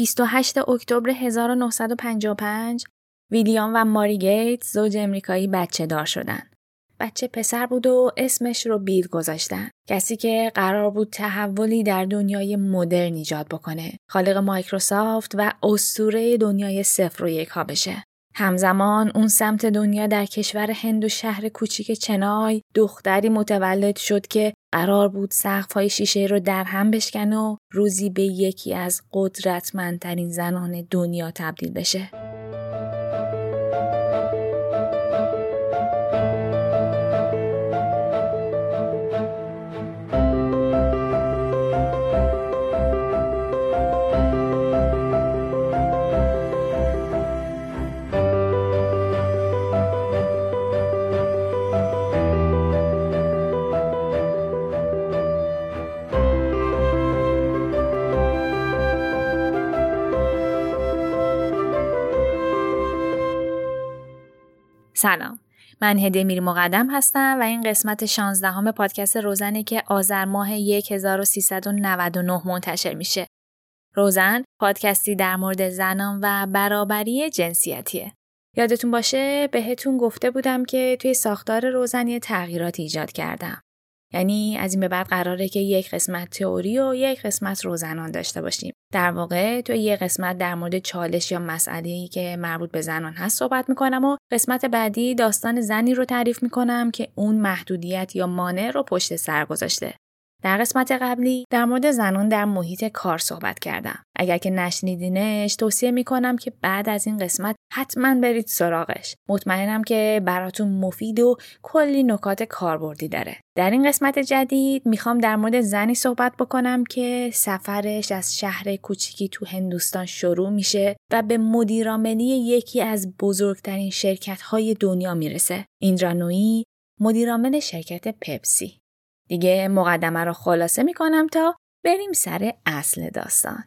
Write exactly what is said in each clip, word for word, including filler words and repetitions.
بیست و هشتم اکتبر هزار و نهصد و پنجاه و پنج ویلیام و ماری گیتس زوج امریکایی بچه دار شدن. بچه پسر بود و اسمش رو بیل گذاشتن. کسی که قرار بود تحولی در دنیای مدرن ایجاد بکنه. خالق مایکروسافت و اسطوره دنیای صفر و یک ها بشه. همزمان اون سمت دنیا در کشور هند و شهر کوچیک چنای دختری متولد شد که قرار بود سقف‌های شیشه رو در هم بشکنه و روزی به یکی از قدرتمندترین زنان دنیا تبدیل بشه. سلام، من هدیه میر مقدم هستم و این قسمت شانزدهم پادکست روزنه که آذر ماه هزار و سیصد و نود و نه منتشر میشه. روزن پادکستی در مورد زنان و برابری جنسیتیه. یادتون باشه بهتون گفته بودم که توی ساختار روزن یه تغییرات ایجاد کردم. یعنی از این به بعد قراره که یک قسمت تئوری و یک قسمت روزنان داشته باشیم. در واقع تو یک قسمت در مورد چالش یا مسئله‌ای که مربوط به زنان هست صحبت می‌کنم و قسمت بعدی داستان زنی رو تعریف می‌کنم که اون محدودیت یا مانع رو پشت سر گذاشته. در قسمت قبلی در مورد زنان در محیط کار صحبت کردم. اگر که نشنیدینش توصیه می‌کنم که بعد از این قسمت حتماً برید سراغش. مطمئنم که براتون مفید و کلی نکات کاربردی داره. در این قسمت جدید میخوام در مورد زنی صحبت بکنم که سفرش از شهر کوچیکی تو هندوستان شروع میشه و به مدیرعاملی یکی از بزرگترین شرکت‌های دنیا میرسه. ایندرا نویی، مدیرعامل شرکت پپسی. دیگه مقدمه رو خلاصه میکنم تا بریم سر اصل داستان.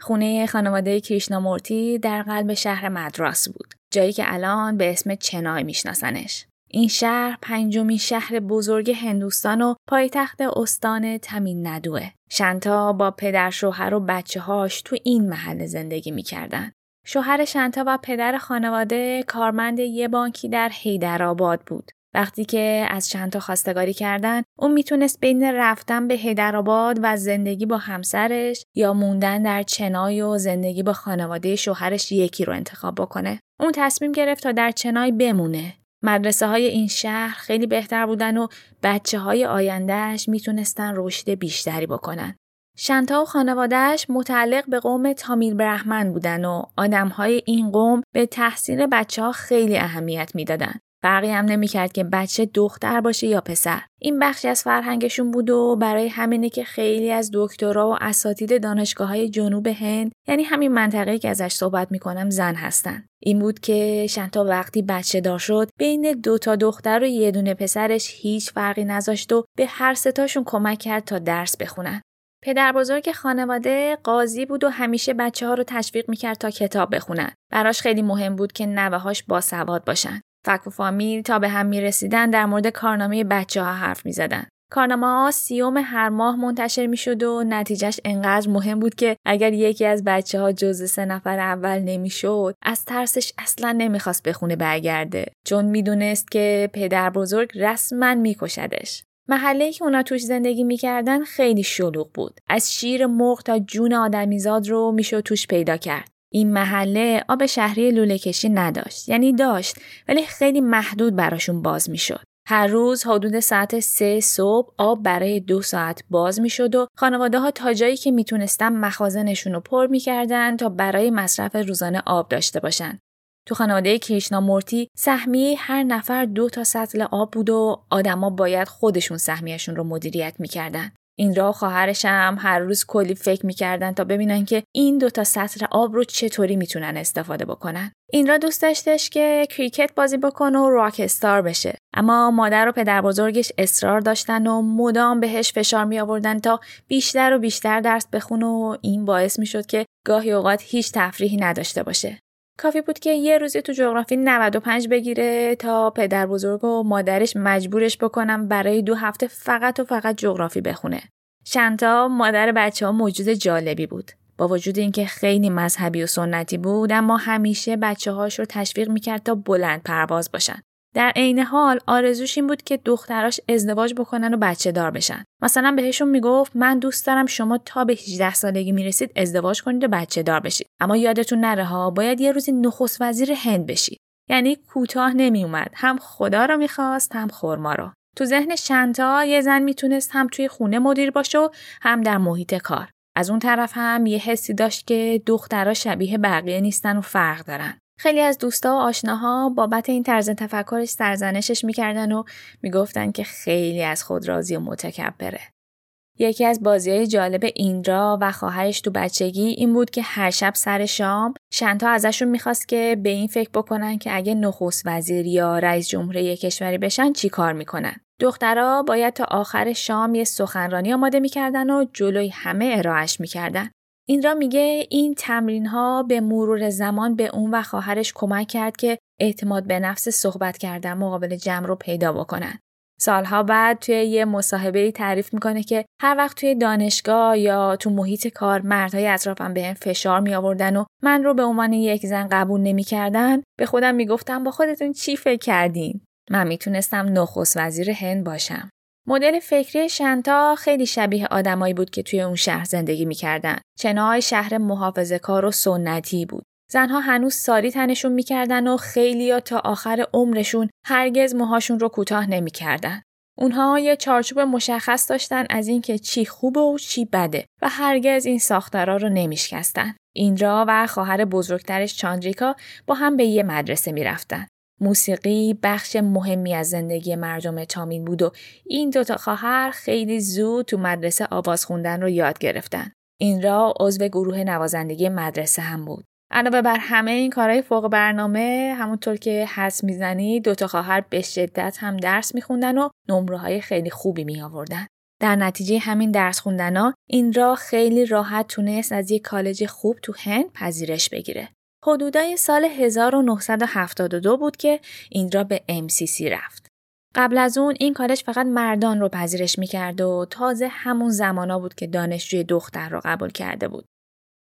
خونه خانواده کریشنامورتی در قلب شهر مدراس بود، جایی که الان به اسم چنای میشناسنش. این شهر پنجمین شهر بزرگ هندوستان و پایتخت استان تامیل ندوه. شنتا با پدر شوهر و بچه‌هاش تو این محل زندگی می‌کردن. شوهر شنتا و پدر خانواده کارمند یه بانکی در حیدرآباد بود. وقتی که از شنتا خواستگاری کردن، اون میتونست بین رفتن به حیدرآباد و زندگی با همسرش یا موندن در چنای و زندگی با خانواده شوهرش یکی رو انتخاب بکنه. اون تصمیم گرفت تا در چنای بمونه. مدرسه های این شهر خیلی بهتر بودن و بچه های آیندهش میتونستن رشد بیشتری بکنن. شنتا و خانوادهش متعلق به قوم تامیل برهمن بودن و آدمهای این قوم به تحصیل بچه ها خیلی اهمیت میدادن. فرقی هم نمی‌کرد که بچه دختر باشه یا پسر. این بخشی از فرهنگشون بود و برای همینه که خیلی از دکترا و اساتید دانشگاه‌های جنوب هند، یعنی همین منطقه‌ای که ازش صحبت می‌کنم، زن هستن. این بود که شنتا وقتی بچه دار شد، بین دو تا دختر و یه دونه پسرش هیچ فرقی نذاشت و به هر سه تاشون کمک کرد تا درس بخونن. پدر بزرگ خانواده قاضی بود و همیشه بچه‌ها رو تشویق می‌کرد تا کتاب بخونن. براش خیلی مهم بود که نوه‌هاش باسواد باشن. فک و فامیل تا به هم می رسیدن در مورد کارنامه بچه ها حرف می زدن. کارنامه ها سیوم هر ماه منتشر می شد و نتیجهش انقدر مهم بود که اگر یکی از بچه ها جز سه نفر اول نمی شد، از ترسش اصلا نمی خواست به خونه برگرده، چون می دونست که پدر بزرگ رسما می کشدش. محله‌ای که اونا توش زندگی میکردن خیلی شلوغ بود. از شیر مرغ تا جون آدمیزاد رو می شد توش پیدا کرد. این محله آب شهری لوله کشی نداشت، یعنی داشت ولی خیلی محدود براشون باز می شد. هر روز حدود ساعت سه صبح آب برای دو ساعت باز می شد و خانواده ها تا جایی که می تونستن مخازنشون رو پر می کردن تا برای مصرف روزانه آب داشته باشن. تو خانواده کریشنامورتی سهمیه هر نفر دو تا سطل آب بود و آدما باید خودشون سهمیهشون رو مدیریت می کردن. ایندرا و خواهرش هم هر روز کلی فکر می‌کردن تا ببینن که این دو تا سطل آب رو چطوری میتونن استفاده بکنن. ایندرا دوست داشتش که کریکت بازی بکنه و راک استار بشه، اما مادر و پدر بزرگش اصرار داشتن و مدام بهش فشار می‌آوردن تا بیشتر و بیشتر درس بخونه و این باعث می‌شد که گاهی اوقات هیچ تفریحی نداشته باشه. کافی بود که یه روزی تو جغرافی نود و پنج بگیره تا پدر بزرگ و مادرش مجبورش بکنن برای دو هفته فقط و فقط جغرافی بخونه. شانتا مادر بچه‌ها موجود جالبی بود. با وجود اینکه خیلی مذهبی و سنتی بود، اما همیشه بچه‌هاش رو تشویق میکرد تا بلند پرواز باشن. در عین حال آرزوش این بود که دختراش ازدواج بکنن و بچه دار بشن. مثلا بهشون میگفت من دوست دارم شما تا به هجده سالگی میرسید ازدواج کنید و بچه دار بشید. اما یادتون نره ها، باید یه روزی نخست وزیر هند بشید. یعنی کوتاه نمی اومد. هم خدا رو میخواست هم خورما رو. تو ذهن شانتا یه زن میتونست هم توی خونه مدیر باشه و هم در محیط کار. از اون طرف هم یه حسی داشت که دخترها شبیه بقیه نیستن و فرق دارن. خیلی از دوستا و آشناها بابت این طرز تفکرش سرزنشش میکردن و میگفتن که خیلی از خود راضی و متکبره. یکی از بازی‌های جالب ایندرا و خواهرش تو بچگی این بود که هر شب سر شام شانتا ازشون میخواست که به این فکر بکنن که اگه نخست وزیر یا رئیس جمهوری کشوری بشن چی کار میکنن. دخترها باید تا آخر شام یه سخنرانی آماده میکردن و جلوی همه ارائهش میکردن. ایندرا میگه این تمرین‌ها به مرور زمان به اون و خواهرش کمک کرد که اعتماد به نفس صحبت کردن مقابل جمع رو پیدا بکنن. سالها بعد توی یه مصاحبه‌ای تعریف میکنه که هر وقت توی دانشگاه یا تو محیط کار مردهای اطرافم بهم فشار میآوردن و من رو به عنوان یک زن قبول نمی‌کردن، به خودم میگفتم با خودتون چی فکر کردین؟ من میتونستم نخست وزیر هند باشم. مدل فکری شانتا خیلی شبیه آدمایی بود که توی اون شهر زندگی می‌کردن. چنای شهر محافظه‌کار و سنتی بود. زنها هنوز ساری تنشون می‌کردن و خیلی‌ها تا آخر عمرشون هرگز موهاشون رو کوتاه نمی‌کردن. اونها یه چارچوب مشخص داشتن از اینکه چی خوبه و چی بده و هرگز این ساختارا رو نمی‌شکستن. ایندرا و خواهر بزرگترش چاندریکا با هم به یه مدرسه می‌رفتن. موسیقی بخش مهمی از زندگی مردم تامین بود و این دوتا خواهر خیلی زود تو مدرسه آواز خوندن رو یاد گرفتن. ایندرا عضو گروه نوازندگی مدرسه هم بود. علاوه بر همه این کارهای فوق برنامه، همونطور که حدس میزنی دوتا خواهر به شدت هم درس میخوندن و نمره‌های خیلی خوبی میآوردن. در نتیجه همین درس خوندنها ایندرا خیلی راحت تونست از یک کالج خوب تو هند پذیرش بگیره. حدودای سال هزار و نهصد و هفتاد و دو بود که ایندرا به ام سی سی رفت. قبل از اون این کالج فقط مردان رو پذیرش میکرد و تازه همون زمانا بود که دانشجوی دختر رو قبول کرده بود.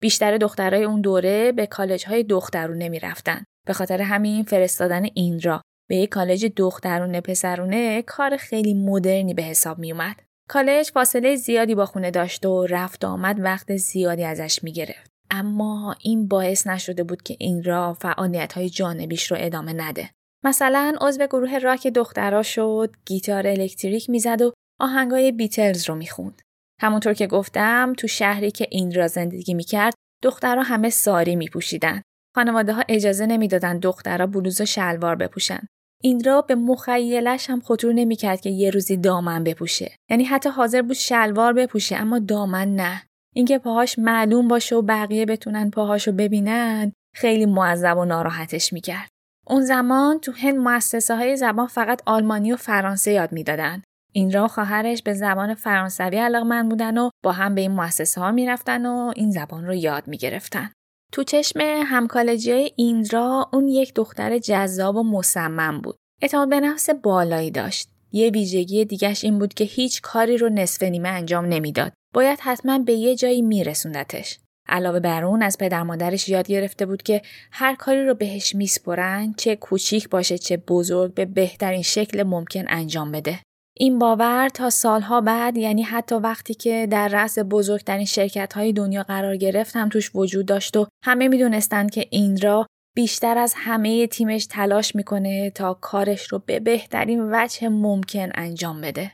بیشتر دخترای اون دوره به کالج‌های دخترونه میرفتن. به خاطر همین فرستادن ایندرا به یک کالج دخترونه پسرونه کار خیلی مدرنی به حساب میومد. کالج فاصله زیادی با خونه داشت و رفت آمد وقت زیادی ازش میگرفت. اما این باعث نشده بود که ایندرا فعالیت‌های جانبیش رو ادامه نده. مثلا عضو گروه راک دخترا شد، گیتار الکتریک میزد و آهنگای بیتلز رو میخوند. همونطور که گفتم تو شهری که ایندرا زندگی میکرد دخترا همه ساری میپوشیدن. خانواده‌ها اجازه نمیدادن دخترا بلوز و شلوار بپوشن. ایندرا به مخیلش هم خطور نمیکرد که یه روزی دامن بپوشه. یعنی حتی حاضر بود شلوار بپوشه اما دامن نه. اینکه پاهاش معلوم باشه و بقیه بتونن پاهاشو ببینن خیلی معذب و ناراحتش میکرد. اون زمان تو هند مؤسسه‌های زبان فقط آلمانی و فرانسه یاد میدادن. ایندرا و خواهرش به زبان فرانسوی علاقه‌مند بودن و با هم به این مؤسسه‌ها میرفتن و این زبان رو یاد میگرفتن. تو چشم همکالجیای ایندرا اون یک دختر جذاب و مصمم بود. اعتماد به نفس بالایی داشت. یه ویژگی دیگه‌ش این بود که هیچ کاری رو نصف نیمه انجام نمیداد. باید حتما به یه جایی میرسوندتش. علاوه بر اون از پدر مادرش یاد گرفته بود که هر کاری رو بهش میسپرن، چه کوچیک باشه چه بزرگ، به بهترین شکل ممکن انجام بده. این باور تا سالها بعد، یعنی حتی وقتی که در رأس بزرگترین شرکت‌های دنیا قرار گرفت هم توش وجود داشت و همه میدونستن که ایندرا بیشتر از همه تیمش تلاش میکنه تا کارش رو به بهترین وجه ممکن انجام بده.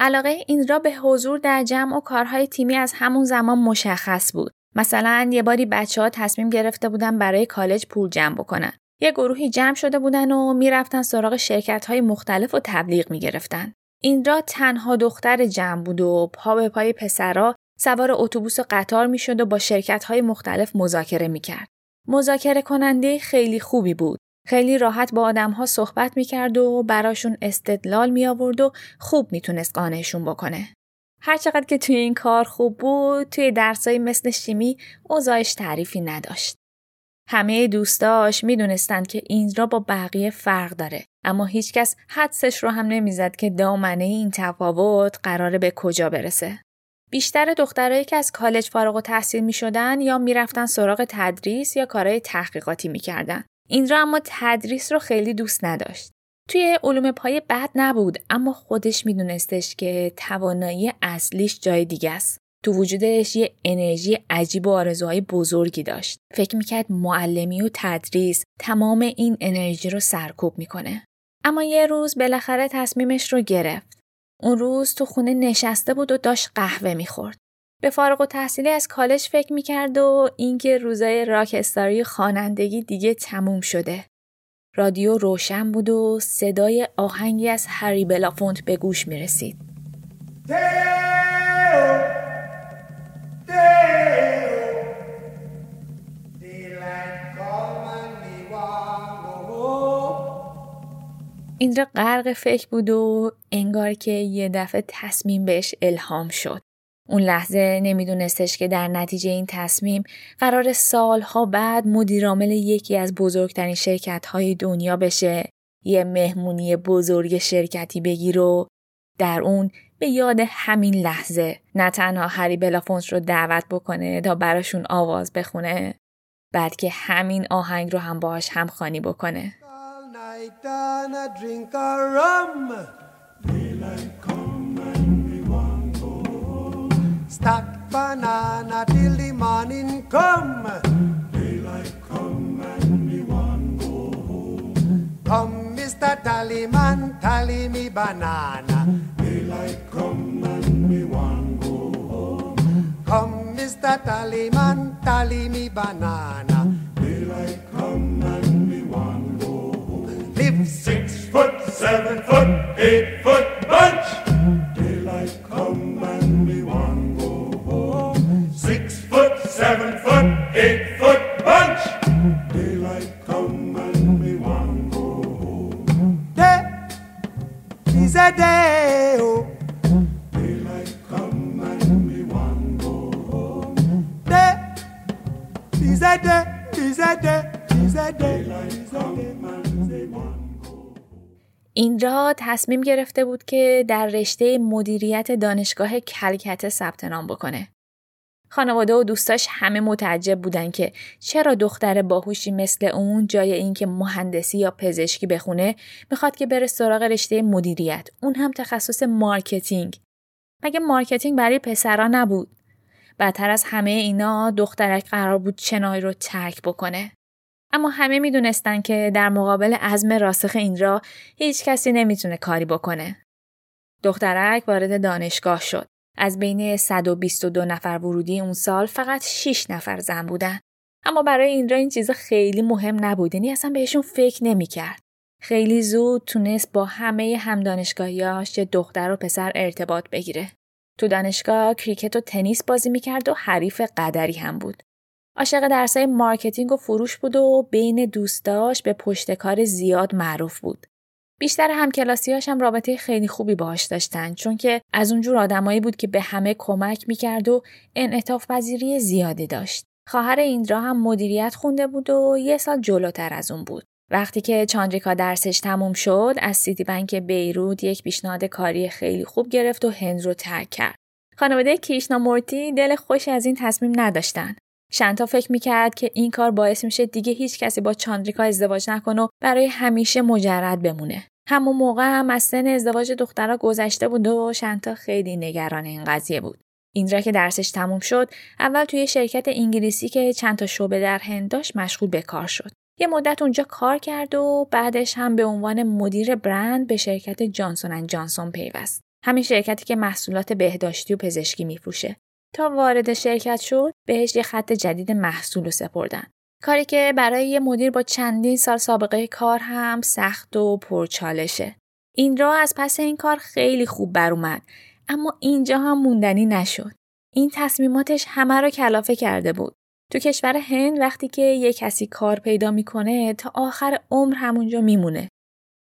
علاقه ایندرا به حضور در جمع و کارهای تیمی از همون زمان مشخص بود. مثلا یه باری بچه‌ها تصمیم گرفته بودن برای کالج پول جمع بکنن. یه گروهی جمع شده بودن و میرفتن سراغ شرکت‌های مختلف و تبلیغ می‌گرفتن. ایندرا تنها دختر جمع بود و پا به پای پسرا سوار اتوبوس و قطار میشد و با شرکت‌های مختلف مذاکره میکرد. مذاکره کننده خیلی خوبی بود. خیلی راحت با آدم‌ها صحبت میکرد و براشون استدلال میآورد و خوب میتونست قانعشون بکنه. هرچقدر که توی این کار خوب بود، توی درسای مثل شیمی اوضاعش تعریفی نداشت. همه دوستاش میدونستن که ایندرا با بقیه فرق داره، اما هیچکس حدسش رو هم نمیزد که دامنه این تفاوت قراره به کجا برسه. بیشتر دخترایی که از کالج فارغ التحصیل میشدن یا میرفتن سراغ تدریس یا کارهای تحقیقاتی میکردن. ایندرا اما تدریس رو خیلی دوست نداشت. توی علوم پایه بد نبود، اما خودش میدونستش که توانایی اصلیش جای دیگه است. تو وجودش یه انرژی عجیب و آرزوهای بزرگی داشت. فکر میکرد معلمی و تدریس تمام این انرژی رو سرکوب میکنه. اما یه روز بالاخره تصمیمش رو گرفت. اون روز تو خونه نشسته بود و داشت قهوه میخورد. به فارغ التحصیلی از کالج فکر میکرد و اینکه روزای راکستاری خوانندگی دیگه تموم شده. رادیو روشن بود و صدای آهنگی از هری بلافونت به گوش میرسید. ایندرا غرق فکر بود و انگار که یه دفعه تصمیم بهش الهام شد. اون لحظه نمیدونستش که در نتیجه این تصمیم قرار سالها بعد مدیرعامل یکی از بزرگترین شرکت‌های دنیا بشه، یه مهمونی بزرگ شرکتی بگیر و در اون به یاد همین لحظه نه تنها هری بلافونت رو دعوت بکنه تا براشون آواز بخونه، بلکه همین آهنگ رو هم باهاش همخوانی بکنه. Stack banana till the morning come. Daylight come and me want go home. Come, Mister Tallyman, tally me banana. Daylight come and me want go home. Come, Mister Tallyman, tally me banana. Daylight come and me want go home. Live six foot, seven foot, eight foot bunch. Daylight come and me want. Seven foot, eight foot bunch. Daylight come and me want go home. Day is a day. Oh. Daylight come and me want go home. Day is a day. Is a day. Is a day. Daylight come and me want go home. ایندرا تصمیم گرفته بود که در رشته مدیریت دانشگاه کلکته ثبت نام بکنه. خانواده و دوستاش همه متعجب بودن که چرا دختر باهوشی مثل اون جای این که مهندسی یا پزشکی بخونه میخواد که بره سراغ رشته مدیریت، اون هم تخصص مارکتینگ. مگه مارکتینگ برای پسرا نبود؟ بدتر از همه اینا دخترک قرار بود چنای رو ترک بکنه. اما همه میدونستن که در مقابل عزم راسخ ایندرا هیچ کسی نمیتونه کاری بکنه. دخترک وارد دانشگاه شد. از بین صد و بیست و دو نفر ورودی اون سال فقط شش نفر زن بودن. اما برای ایندرا این چیز خیلی مهم نبود، یعنی اصلا بهشون فکر نمی‌کرد. خیلی زود تونست با همه همدانشگاهیاش یه دختر و پسر ارتباط بگیره. تو دانشگاه کریکت و تنیس بازی می‌کرد و حریف قدری هم بود. عاشق درسای مارکتینگ و فروش بود و بین دوستاش به پشتکار زیاد معروف بود. بیشتر همکلاسی‌هاش هم رابطه خیلی خوبی باهاش داشتن، چون که از اونجور آدمایی بود که به همه کمک می‌کرد و انعطاف‌پذیری زیادی داشت. خواهر ایندرا هم مدیریت خونده بود و یه سال جلوتر از اون بود. وقتی که چاندریکا درسش تموم شد، از سیتی بنک بیروت یک پیشنهاد کاری خیلی خوب گرفت و هند رو ترک کرد. خانواده کریشنامورتی دل خوشی از این تصمیم نداشتن. شانتا فکر میکرد که این کار باعث میشه دیگه هیچ کسی با چاندریکا ازدواج نکنه و برای همیشه مجرد بمونه. همون موقع هم از سن ازدواج دخترها گذشته بود و شانتا خیلی نگران این قضیه بود. ایندرا که درسش تموم شد، اول توی شرکت انگلیسی که چند تا شعبه در هند داشت مشغول به کار شد. یه مدت اونجا کار کرد و بعدش هم به عنوان مدیر برند به شرکت جانسون اند جانسون پیوست. همین شرکتی که محصولات بهداشتی و پزشکی میفروشه. تا وارد شرکت شد، بهش یه خط جدید محصول رو سپردن. کاری که برای یه مدیر با چندین سال سابقه کار هم سخت و پرچالشه. ایندرا از پس این کار خیلی خوب بر اومد، اما اینجا هم موندنی نشد. این تصمیماتش همه رو کلافه کرده بود. تو کشور هند وقتی که یه کسی کار پیدا میکنه تا آخر عمر همونجا میمونه.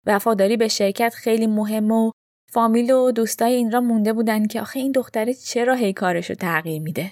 وفاداری به شرکت خیلی مهمه و فامیل و دوستای ایندرا مونده بودن که آخه این دختره چرا هی کارشو تغییر میده؟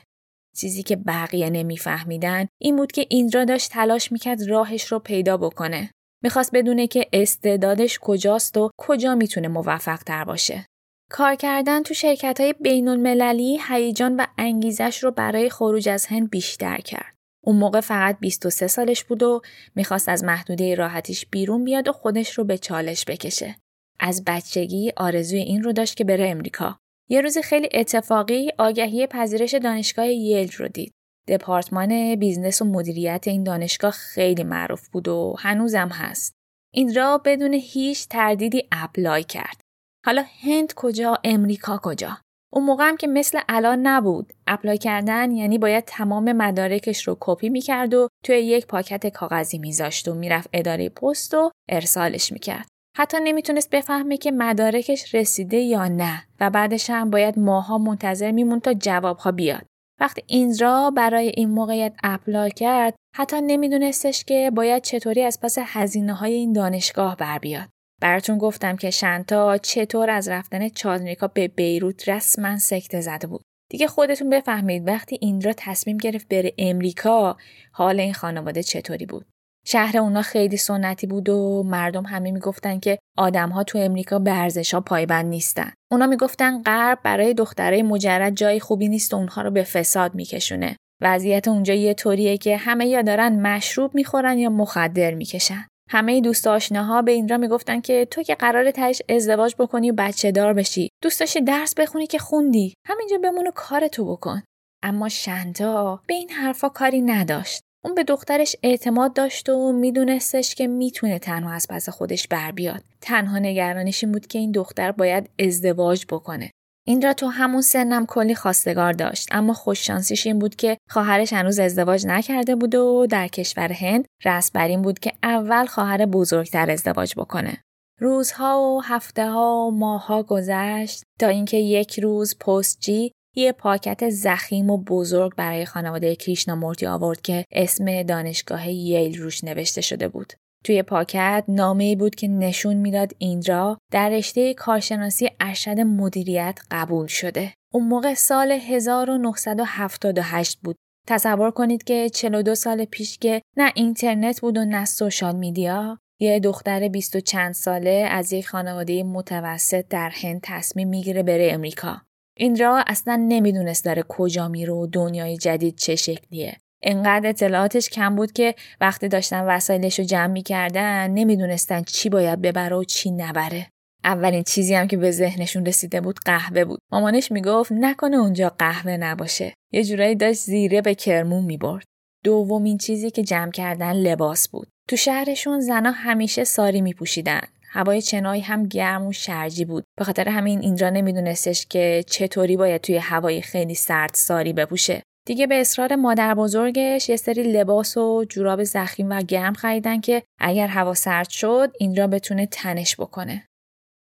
چیزی که بقیه نمیفهمیدن این بود که ایندرا داشت تلاش میکرد راهش رو پیدا بکنه. میخواست بدونه که استعدادش کجاست و کجا میتونه موفق تر باشه. کار کردن تو شرکت‌های بین‌المللی هیجان و انگیزش رو برای خروج از هند بیشتر کرد. اون موقع فقط بیست و سه سالش بود و میخواست از محدوده راحتیش بیرون بیاد و خودش رو به چالش بکشه. از بچگی آرزوی این رو داشت که بره امریکا. یه روز خیلی اتفاقی آگهی پذیرش دانشگاه ییل رو دید. دپارتمان بیزنس و مدیریت این دانشگاه خیلی معروف بود و هنوزم هست. این را بدون هیچ تردیدی اپلای کرد. حالا هند کجا، امریکا کجا؟ اون موقع هم که مثل الان نبود. اپلای کردن یعنی باید تمام مدارکش رو کپی میکرد و توی یک پاکت کاغذی میذاشت و میرفت اداره پست و ارسالش میکرد. حتی نمیتونست بفهمه که مدارکش رسیده یا نه و بعدش هم باید ماها منتظر میمون تا جوابها بیاد. وقتی ایندرا برای این موقعیت اپلای کرد، حتی نمیدونستش که باید چطوری از پس هزینه‌های این دانشگاه بر بیاد. براتون گفتم که شانتا چطور از رفتن چادرنیکا به بیروت رسما سکته زده بود. دیگه خودتون بفهمید وقتی ایندرا تصمیم گرفت بره امریکا، حال این خانواده چطوری بود. شهر اونا خیلی سنتی بود و مردم همه میگفتن که آدم‌ها تو امریکا به ارزش‌ها پایبند نیستن. اونا میگفتن غرب برای دخترای مجرد جای خوبی نیست و اونها رو به فساد میکشونه. وضعیت اونجا یه طوریه که همه یا دارن مشروب میخورن یا مخدر میکشن. همه دوست آشناها به ایندرا میگفتن که تو که قراره تهش ازدواج بکنی و بچه دار بشی، دوست داشتی درس بخونی که خوندی، همینجا بمون و کارتو بکن. اما شانتا به این حرفا کاری نداشت. اون به دخترش اعتماد داشت و میدونستش که میتونه تنها از پس خودش بر بیاد. تنها نگرانش این بود که این دختر باید ازدواج بکنه. ایندرا تو همون سنم کلی خواستگار داشت، اما خوششانسیش این بود که خواهرش هنوز ازدواج نکرده بود و در کشور هند رسم بر این بود که اول خواهر بزرگتر ازدواج بکنه. روزها و هفته‌ها و ماه‌ها گذشت تا اینکه یک روز پستچی یه پاکت ضخیم و بزرگ برای خانواده کریشنامورتی آورد که اسم دانشگاه ییل روش نوشته شده بود. توی پاکت نامه‌ای بود که نشون میداد ایندرا در رشته کارشناسی ارشد مدیریت قبول شده. اون موقع سال هزار و نهصد و هفتاد و هشت بود. تصور کنید که چهل و دو سال پیش که نه اینترنت بود و نه سوشال میدیا، یه دختر بیست و چند ساله از یک خانواده متوسط در هند تصمیم میگیره بره امریکا. ایندرا اصلا نمیدونست داره کجا میره و دنیای جدید چه شکلیه. انقدر اطلاعاتش کم بود که وقتی داشتن وسایلش رو جمع می‌کردن نمیدونستن چی باید ببره و چی نبره. اولین چیزی هم که به ذهنشون رسیده بود قهوه بود. مامانش میگفت نکنه اونجا قهوه نباشه. یه جورایی داشت زیره به کرمون میبرد. دومین چیزی که جمع کردن لباس بود. تو شهرشون زنا همیشه ساری میپوشیدن. هوای چنای هم گرم و شرجی بود. به خاطر همین ایندرا نمیدونستش که چطوری باید توی هوای خیلی سرد ساری بپوشه. دیگه به اصرار مادر بزرگش یه سری لباس و جوراب ضخیم و گرم خریدن که اگر هوا سرد شد ایندرا بتونه تنش بکنه.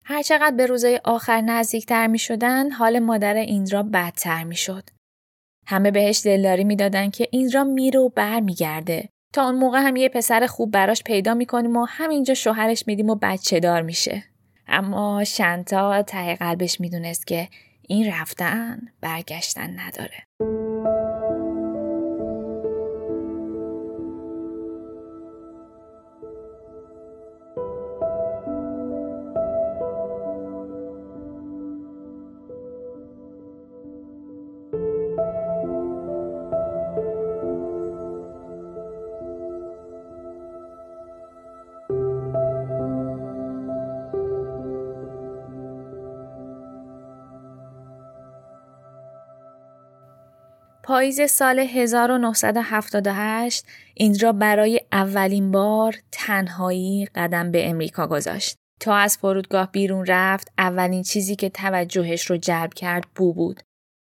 هرچقدر به روزهای آخر نزدیکتر می شدن حال مادر ایندرا بدتر می شد. همه بهش دلداری می دادن که ایندرا میره و بر می گرده. تا اون موقع هم یه پسر خوب براش پیدا می کنیم و همینجا شوهرش میدیم و بچه دار می شه. اما شانتا ته قلبش می دونست که این رفتن برگشتن نداره. پاییز سال هزار و نهصد و هفتاد و هشت ایندرا برای اولین بار تنهایی قدم به امریکا گذاشت. تا از فرودگاه بیرون رفت اولین چیزی که توجهش رو جلب کرد بو بود.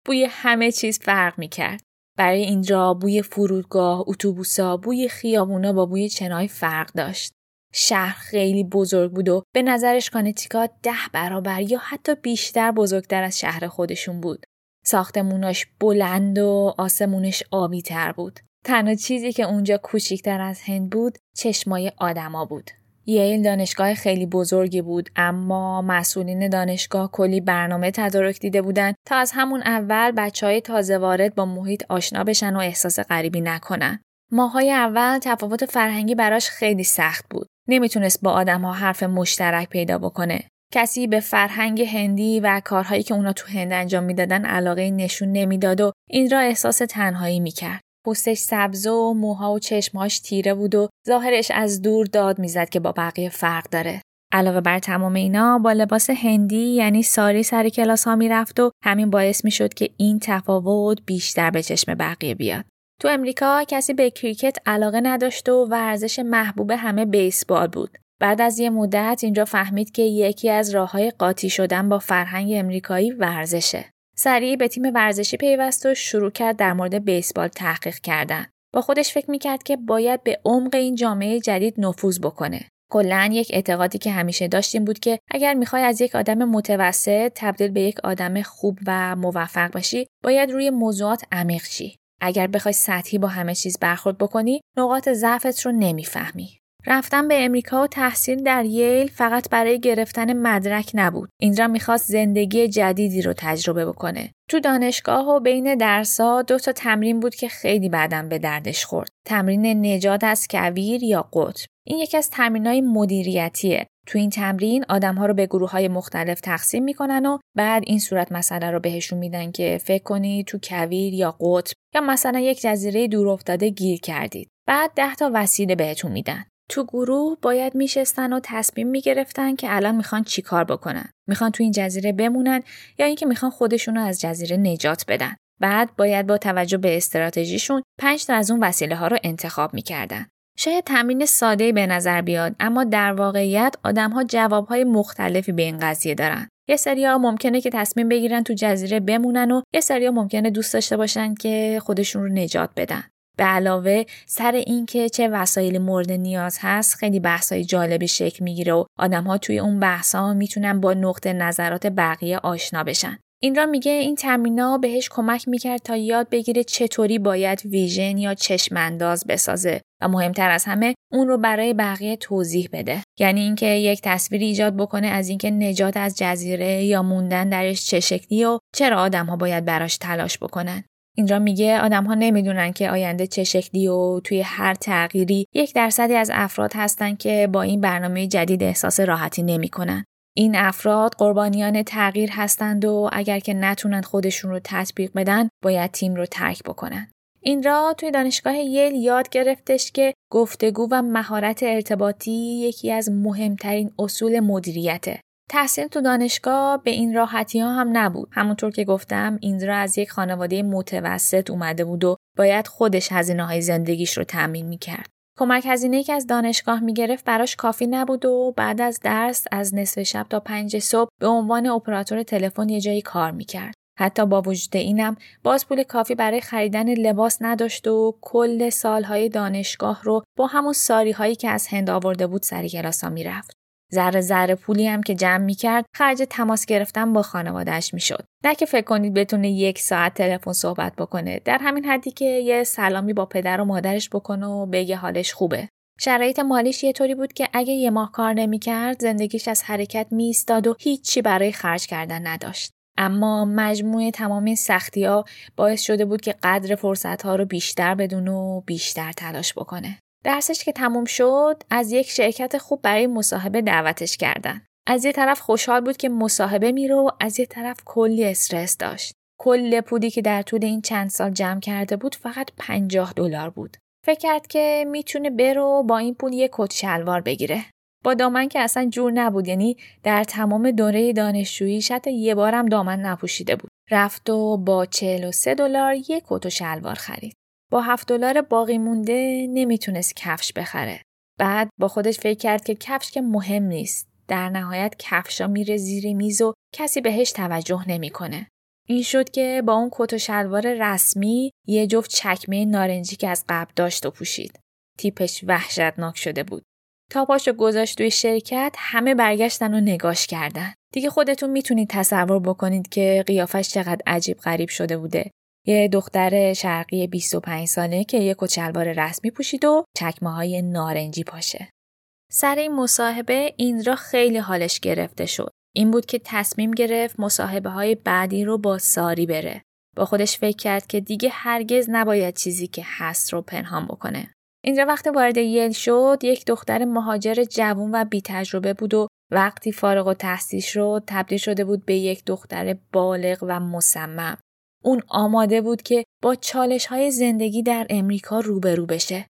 بوی همه چیز فرق می کرد. برای ایندرا بوی فرودگاه، اتوبوسا، بوی خیابونا با بوی چنای فرق داشت. شهر خیلی بزرگ بود و به نظرش کانتیکات ده برابر یا حتی بیشتر بزرگتر از شهر خودشون بود. ساختموناش بلند و آسمونش آبی تر بود. تنها چیزی که اونجا کوچیکتر از هند بود چشمای آدما بود. ییل دانشگاه خیلی بزرگی بود، اما مسئولین دانشگاه کلی برنامه تدارک دیده بودن تا از همون اول بچهای تازه وارد با محیط آشنا بشن و احساس غریبی نکنن. ماهای اول تفاوت فرهنگی براش خیلی سخت بود. نمیتونست با آدم‌ها حرف مشترک پیدا بکنه. کسی به فرهنگ هندی و کارهایی که اونا تو هند انجام میدادن علاقه نشون نمیداد و این را احساس تنهایی میکرد. پوستش سبز و موها و چشماش تیره بود و ظاهرش از دور داد میزد که با بقیه فرق داره. علاوه بر تمام اینا با لباس هندی یعنی ساری سر کلاس ها میرفت و همین باعث میشد که این تفاوت بیشتر به چشم بقیه بیاد. تو امریکا کسی به کریکت علاقه نداشت و ورزش محبوب همه بیسبال بود. بعد از یه مدت اینجا فهمید که یکی از راه‌های قاطی شدن با فرهنگ امریکایی ورزشه. سریع به تیم ورزشی پیوست و شروع کرد در مورد بیسبال تحقیق کردن. با خودش فکر میکرد که باید به عمق این جامعه جدید نفوذ بکنه. کلاً یک اعتقادی که همیشه داشتیم بود که اگر میخوای از یک آدم متوسط تبدیل به یک آدم خوب و موفق بشی، باید روی موضوعات عمیق شی. اگر بخوای سطحی با همه چیز برخورد بکنی، نقاط ضعفت رو نمیفهمی. رفتن به امریکا و تحصیل در ییل فقط برای گرفتن مدرک نبود. ایندرا میخواست زندگی جدیدی رو تجربه بکنه. تو دانشگاه و بین درس‌ها دو تا تمرین بود که خیلی بعدم به دردش خورد. تمرین نجات از کویر یا قطب. این یکی از تمرین‌های مدیریتیه. تو این تمرین آدم‌ها رو به گروه‌های مختلف تقسیم می‌کنن و بعد این صورت مسئله رو بهشون میدن که فکر کنی تو کویر یا قطب یا مثلا یک جزیره دورافتاده گیر کردید. بعد ده تا وسیله بهتون میدن. تو گروه باید میشستن و تصمیم میگرفتن که الان میخوان چی کار بکنن. میخوان تو این جزیره بمونن یا اینکه میخوان خودشونو از جزیره نجات بدن. بعد باید با توجه به استراتژیشون پنج تا از اون وسیله ها رو انتخاب میکردن. شاید تمرین ساده‌ای به نظر بیاد، اما در واقعیت آدم‌ها جواب‌های مختلفی به این قضیه دارن. یه سری‌ها ممکنه که تصمیم بگیرن تو جزیره بمونن و یه سری‌ها ممکنه دوست داشته باشن که خودشون رو نجات بدن. به علاوه سر این که چه وسایل مورد نیاز هست خیلی بحث‌های جالبی شکل میگیره و آدم‌ها توی اون بحث‌ها میتونن با نقطه نظرات بقیه آشنا بشن. ایندرا میگه این تمرین‌ها بهش کمک میکرد تا یاد بگیره چطوری باید ویژن یا چشم‌انداز بسازه و مهمتر از همه اون رو برای بقیه توضیح بده. یعنی اینکه یک تصویری ایجاد بکنه از اینکه نجات از جزیره یا موندن درش چه شکلیه و چرا آدم‌ها باید براش تلاش بکنن. ایندرا میگه آدم‌ها نمیدونن که آینده چه شکلی و توی هر تغییری یک درصدی از افراد هستن که با این برنامه جدید احساس راحتی نمی‌کنن. این افراد قربانیان تغییر هستند و اگر که نتونن خودشون رو تطبیق بدن، باید تیم رو ترک بکنن. ایندرا توی دانشگاه ییل یاد گرفتش که گفتگو و مهارت ارتباطی یکی از مهمترین اصول مدیریته. تحصیل تو دانشگاه به این راحتی ها هم نبود. همونطور که گفتم ایندرا از یک خانواده متوسط اومده بود و باید خودش هزینه های زندگیش رو تأمین میکرد. کمک هزینه‌ای که از دانشگاه میگرفت براش کافی نبود و بعد از درس از نصف شب تا پنج صبح به عنوان اپراتور تلفن یه جایی کار میکرد. حتی با وجود اینم باز پول کافی برای خریدن لباس نداشت و کل سالهای دانشگاه رو با همون ساری‌هایی که از هند آورده بود سر کلاس‌ها میرفت. ذره ذره پولی هم که جمع میکرد خرج تماس گرفتن با خانواده‌اش میشد. نه که فکر کنید بتونه یک ساعت تلفن صحبت بکنه، در همین حدی که یه سلامی با پدر و مادرش بکنه و بگه حالش خوبه. شرایط مالیش یه طوری بود که اگه یه ماه کار نمیکرد زندگیش از حرکت میایستاد و هیچی برای خرج کردن نداشت. اما مجموع تمام این سختی‌ها باعث شده بود که قدر فرصت‌ها رو بیشتر بدونه و بیشتر تلاش بکنه. درسش که تموم شد از یک شرکت خوب برای مصاحبه دعوتش کردن. از یه طرف خوشحال بود که مصاحبه میره و از یه طرف کلی استرس داشت. کل پولی که در طول این چند سال جمع کرده بود فقط پنجاه دلار بود. فکر کرد که میتونه بره و با این پول یه کت شلوار بگیره. با دامن که اصلا جور نبود، یعنی در تمام دوره دانشجویی حتی یه بارم دامن نپوشیده بود. رفت و با چهل و سه دلار یه کت و شلوار خرید. با هفت دلار باقی مونده نمیتونست کفش بخره. بعد با خودش فکر کرد که کفش که مهم نیست. در نهایت کفشا میره زیر میز و کسی بهش توجه نمیکنه. این شد که با اون کت و شلوار رسمی یه جفت چکمه نارنجی که از قبل داشت و پوشید. تیپش وحشتناک شده بود. تا پاشو گذاشت توی شرکت، همه برگشتن و نگاش کردن. دیگه خودتون میتونید تصور بکنید که قیافش چقدر عجیب غریب شده بوده. یه دختر شرقی بیست و پنج ساله که یه کچلوار رسمی پوشید و چکمه‌های نارنجی پاشه. سر این مصاحبه ایندرا خیلی حالش گرفته شد. این بود که تصمیم گرفت مصاحبه‌های بعدی رو با ساری بره. با خودش فکر کرد که دیگه هرگز نباید چیزی که هست رو پنهان بکنه. اینجا وقت وارد ییل شد، یک دختر مهاجر جوان و بی تجربه بود و وقتی فارغ التحصیل شد تبدیل شده بود به یک دختر بالغ و مصمم. اون آماده بود که با چالش‌های زندگی در امریکا روبرو بشه.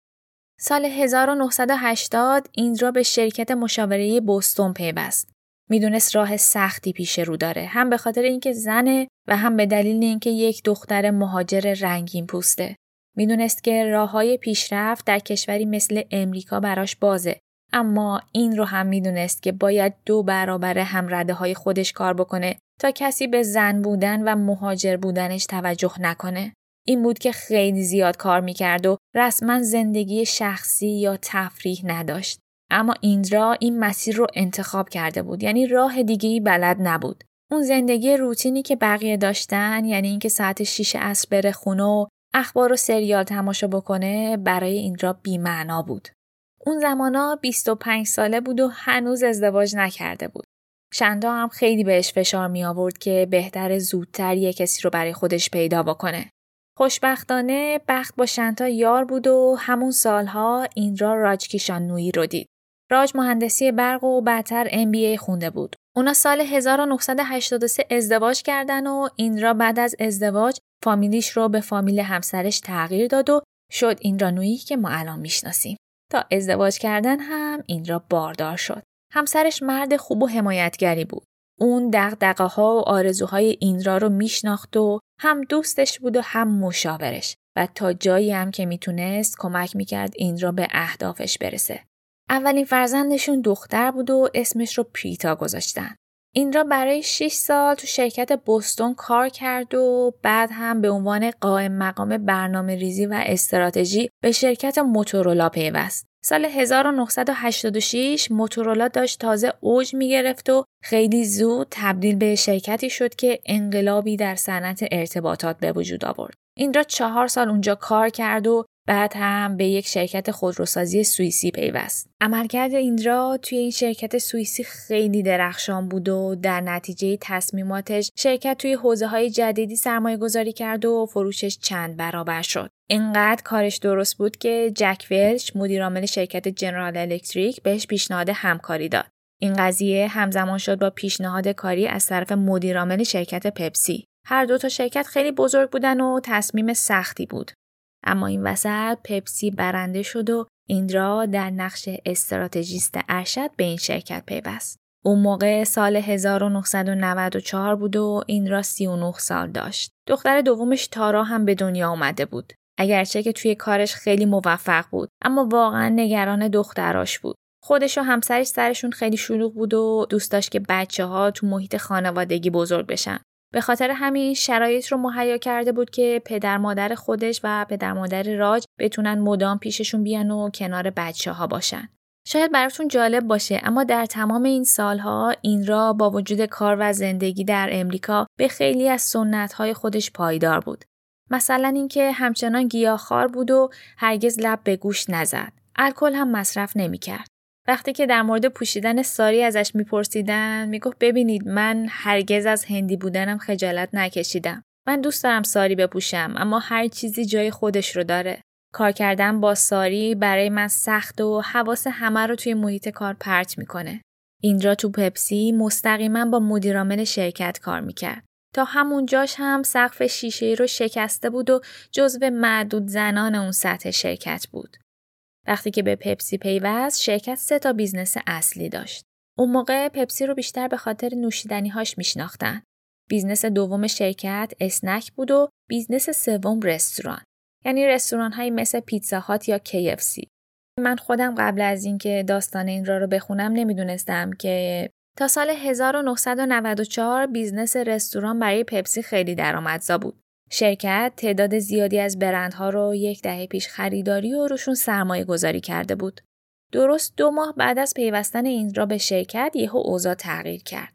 سال هزار و نهصد و هشتاد ایندرا به شرکت مشاوره بوستون پیوست. میدونست راه سختی پیش رو داره، هم به خاطر اینکه زنه و هم به دلیل اینکه یک دختر مهاجر رنگین پوسته. میدونست که راه‌های پیشرفت در کشوری مثل امریکا براش بازه، اما این رو هم میدونست که باید دو برابر هم رده‌های خودش کار بکنه تا کسی به زن بودن و مهاجر بودنش توجه نکنه. این بود که خیلی زیاد کار میکرد و رسما زندگی شخصی یا تفریح نداشت. اما ایندرا این مسیر رو انتخاب کرده بود، یعنی راه دیگه‌ای بلد نبود. اون زندگی روتینی که بقیه داشتن، یعنی اینکه ساعت شیش عصر بره خونه و اخبار و سریال تماشا بکنه، برای ایندرا بی‌معنا بود. اون زمانا بیست و پنج ساله بود و هنوز ازدواج نکرده بود. شندا هم خیلی بهش فشار می آورد که بهتر زودتر یه کسی رو برای خودش پیدا بکنه. خوشبختانه بخت با شندا یار بود و همون سالها ایندرا راج کیشانویی رو دید. راج مهندسی برق و بعدتر ام بی ای خونده بود. اونا سال هزار و نهصد و هشتاد و سه ازدواج کردن و ایندرا بعد از ازدواج فامیلیش رو به فامیل همسرش تغییر داد و شد ایندرا نویی که ما الان میشناسیم. تا ازدواج کردن هم ایندرا باردار شد. همسرش مرد خوب و حمایتگری بود. اون دغدغه ها و آرزوهای ایندرا رو میشناخت و هم دوستش بود و هم مشاورش و تا جایی هم که میتونست کمک میکرد ایندرا به اهدافش برسه. اولین فرزندشون دختر بود و اسمش رو پیتا گذاشتن. ایندرا برای شش سال تو شرکت بوستون کار کرد و بعد هم به عنوان قائم مقام برنامه ریزی و استراتژی به شرکت موتورولا پیوست. سال هزار و نهصد و هشتاد و شش موتورولا داشت تازه اوج می گرفت و خیلی زود تبدیل به شرکتی شد که انقلابی در صنعت ارتباطات به وجود آورد. ایندرا چهار سال اونجا کار کرد و بعد هم به یک شرکت خودروسازی سوئیسی پیوست. عملکرد ایندرا توی این شرکت سوئیسی خیلی درخشان بود و در نتیجه تصمیماتش شرکت توی حوزه‌های جدیدی سرمایه گذاری کرد و فروشش چند برابر شد. اینقدر کارش درست بود که جک ولچ مدیر عامل شرکت جنرال الکتریک بهش پیشنهاد همکاری داد. این قضیه همزمان شد با پیشنهاد کاری از طرف مدیر عامل شرکت پپسی. هر دو تا شرکت خیلی بزرگ بودن و تصمیم سختی بود. اما این وسط پپسی برنده شد و ایندرا در نقش استراتژیست ارشد به این شرکت پیوست. اون موقع سال هزار و نهصد و نود و چهار بود و ایندرا سی و نه سال داشت. دختر دومش تارا هم به دنیا اومده بود. اگرچه که توی کارش خیلی موفق بود، اما واقعا نگران دختراش بود. خودش و همسرش سرشون خیلی شلوغ بود و دوست داشت که بچه‌ها تو محیط خانوادگی بزرگ بشن. به خاطر همین شرایط رو مهیا کرده بود که پدر مادر خودش و پدر مادر راج بتونن مدام پیششون بیان و کنار بچه ها باشن. شاید براتون جالب باشه، اما در تمام این سالها ایندرا با وجود کار و زندگی در امریکا به خیلی از سنت‌های خودش پایدار بود. مثلا اینکه همچنان گیاهخوار بود و هرگز لب به گوش نزد. الکل هم مصرف نمی‌کرد. وقتی که در مورد پوشیدن ساری ازش میپرسیدن، میگفت ببینید من هرگز از هندی بودنم خجالت نکشیدم. من دوست دارم ساری بپوشم، اما هر چیزی جای خودش رو داره. کار کردن با ساری برای من سخت و حواس همه رو توی محیط کار پرت میکنه. ایندرا تو پپسی مستقیما با مدیر عامل شرکت کار میکرد. تا همون جاش هم سقف شیشه‌ای رو شکسته بود و جزو معدود زنان اون سطح شرکت بود. وقتی که به پپسی پیوست، شرکت سه تا بیزنس اصلی داشت. اون موقع پپسی رو بیشتر به خاطر نوشیدنی‌هاش میشناختن. بیزنس دوم شرکت اسنک بود و بیزنس سوم رستوران. یعنی رستوران‌هایی مثل پیتزا هات یا کی اف سی. من خودم قبل از اینکه داستان این را رو بخونم نمیدونستم که تا سال هزار و نهصد و نود و چهار بیزنس رستوران برای پپسی خیلی درآمدزا بود. شرکت تعداد زیادی از برندها رو یک دهه پیش خریداری و روشون سرمایه گذاری کرده بود. درست دو ماه بعد از پیوستن ایندرا به شرکت یهو اوضاع تغییر کرد.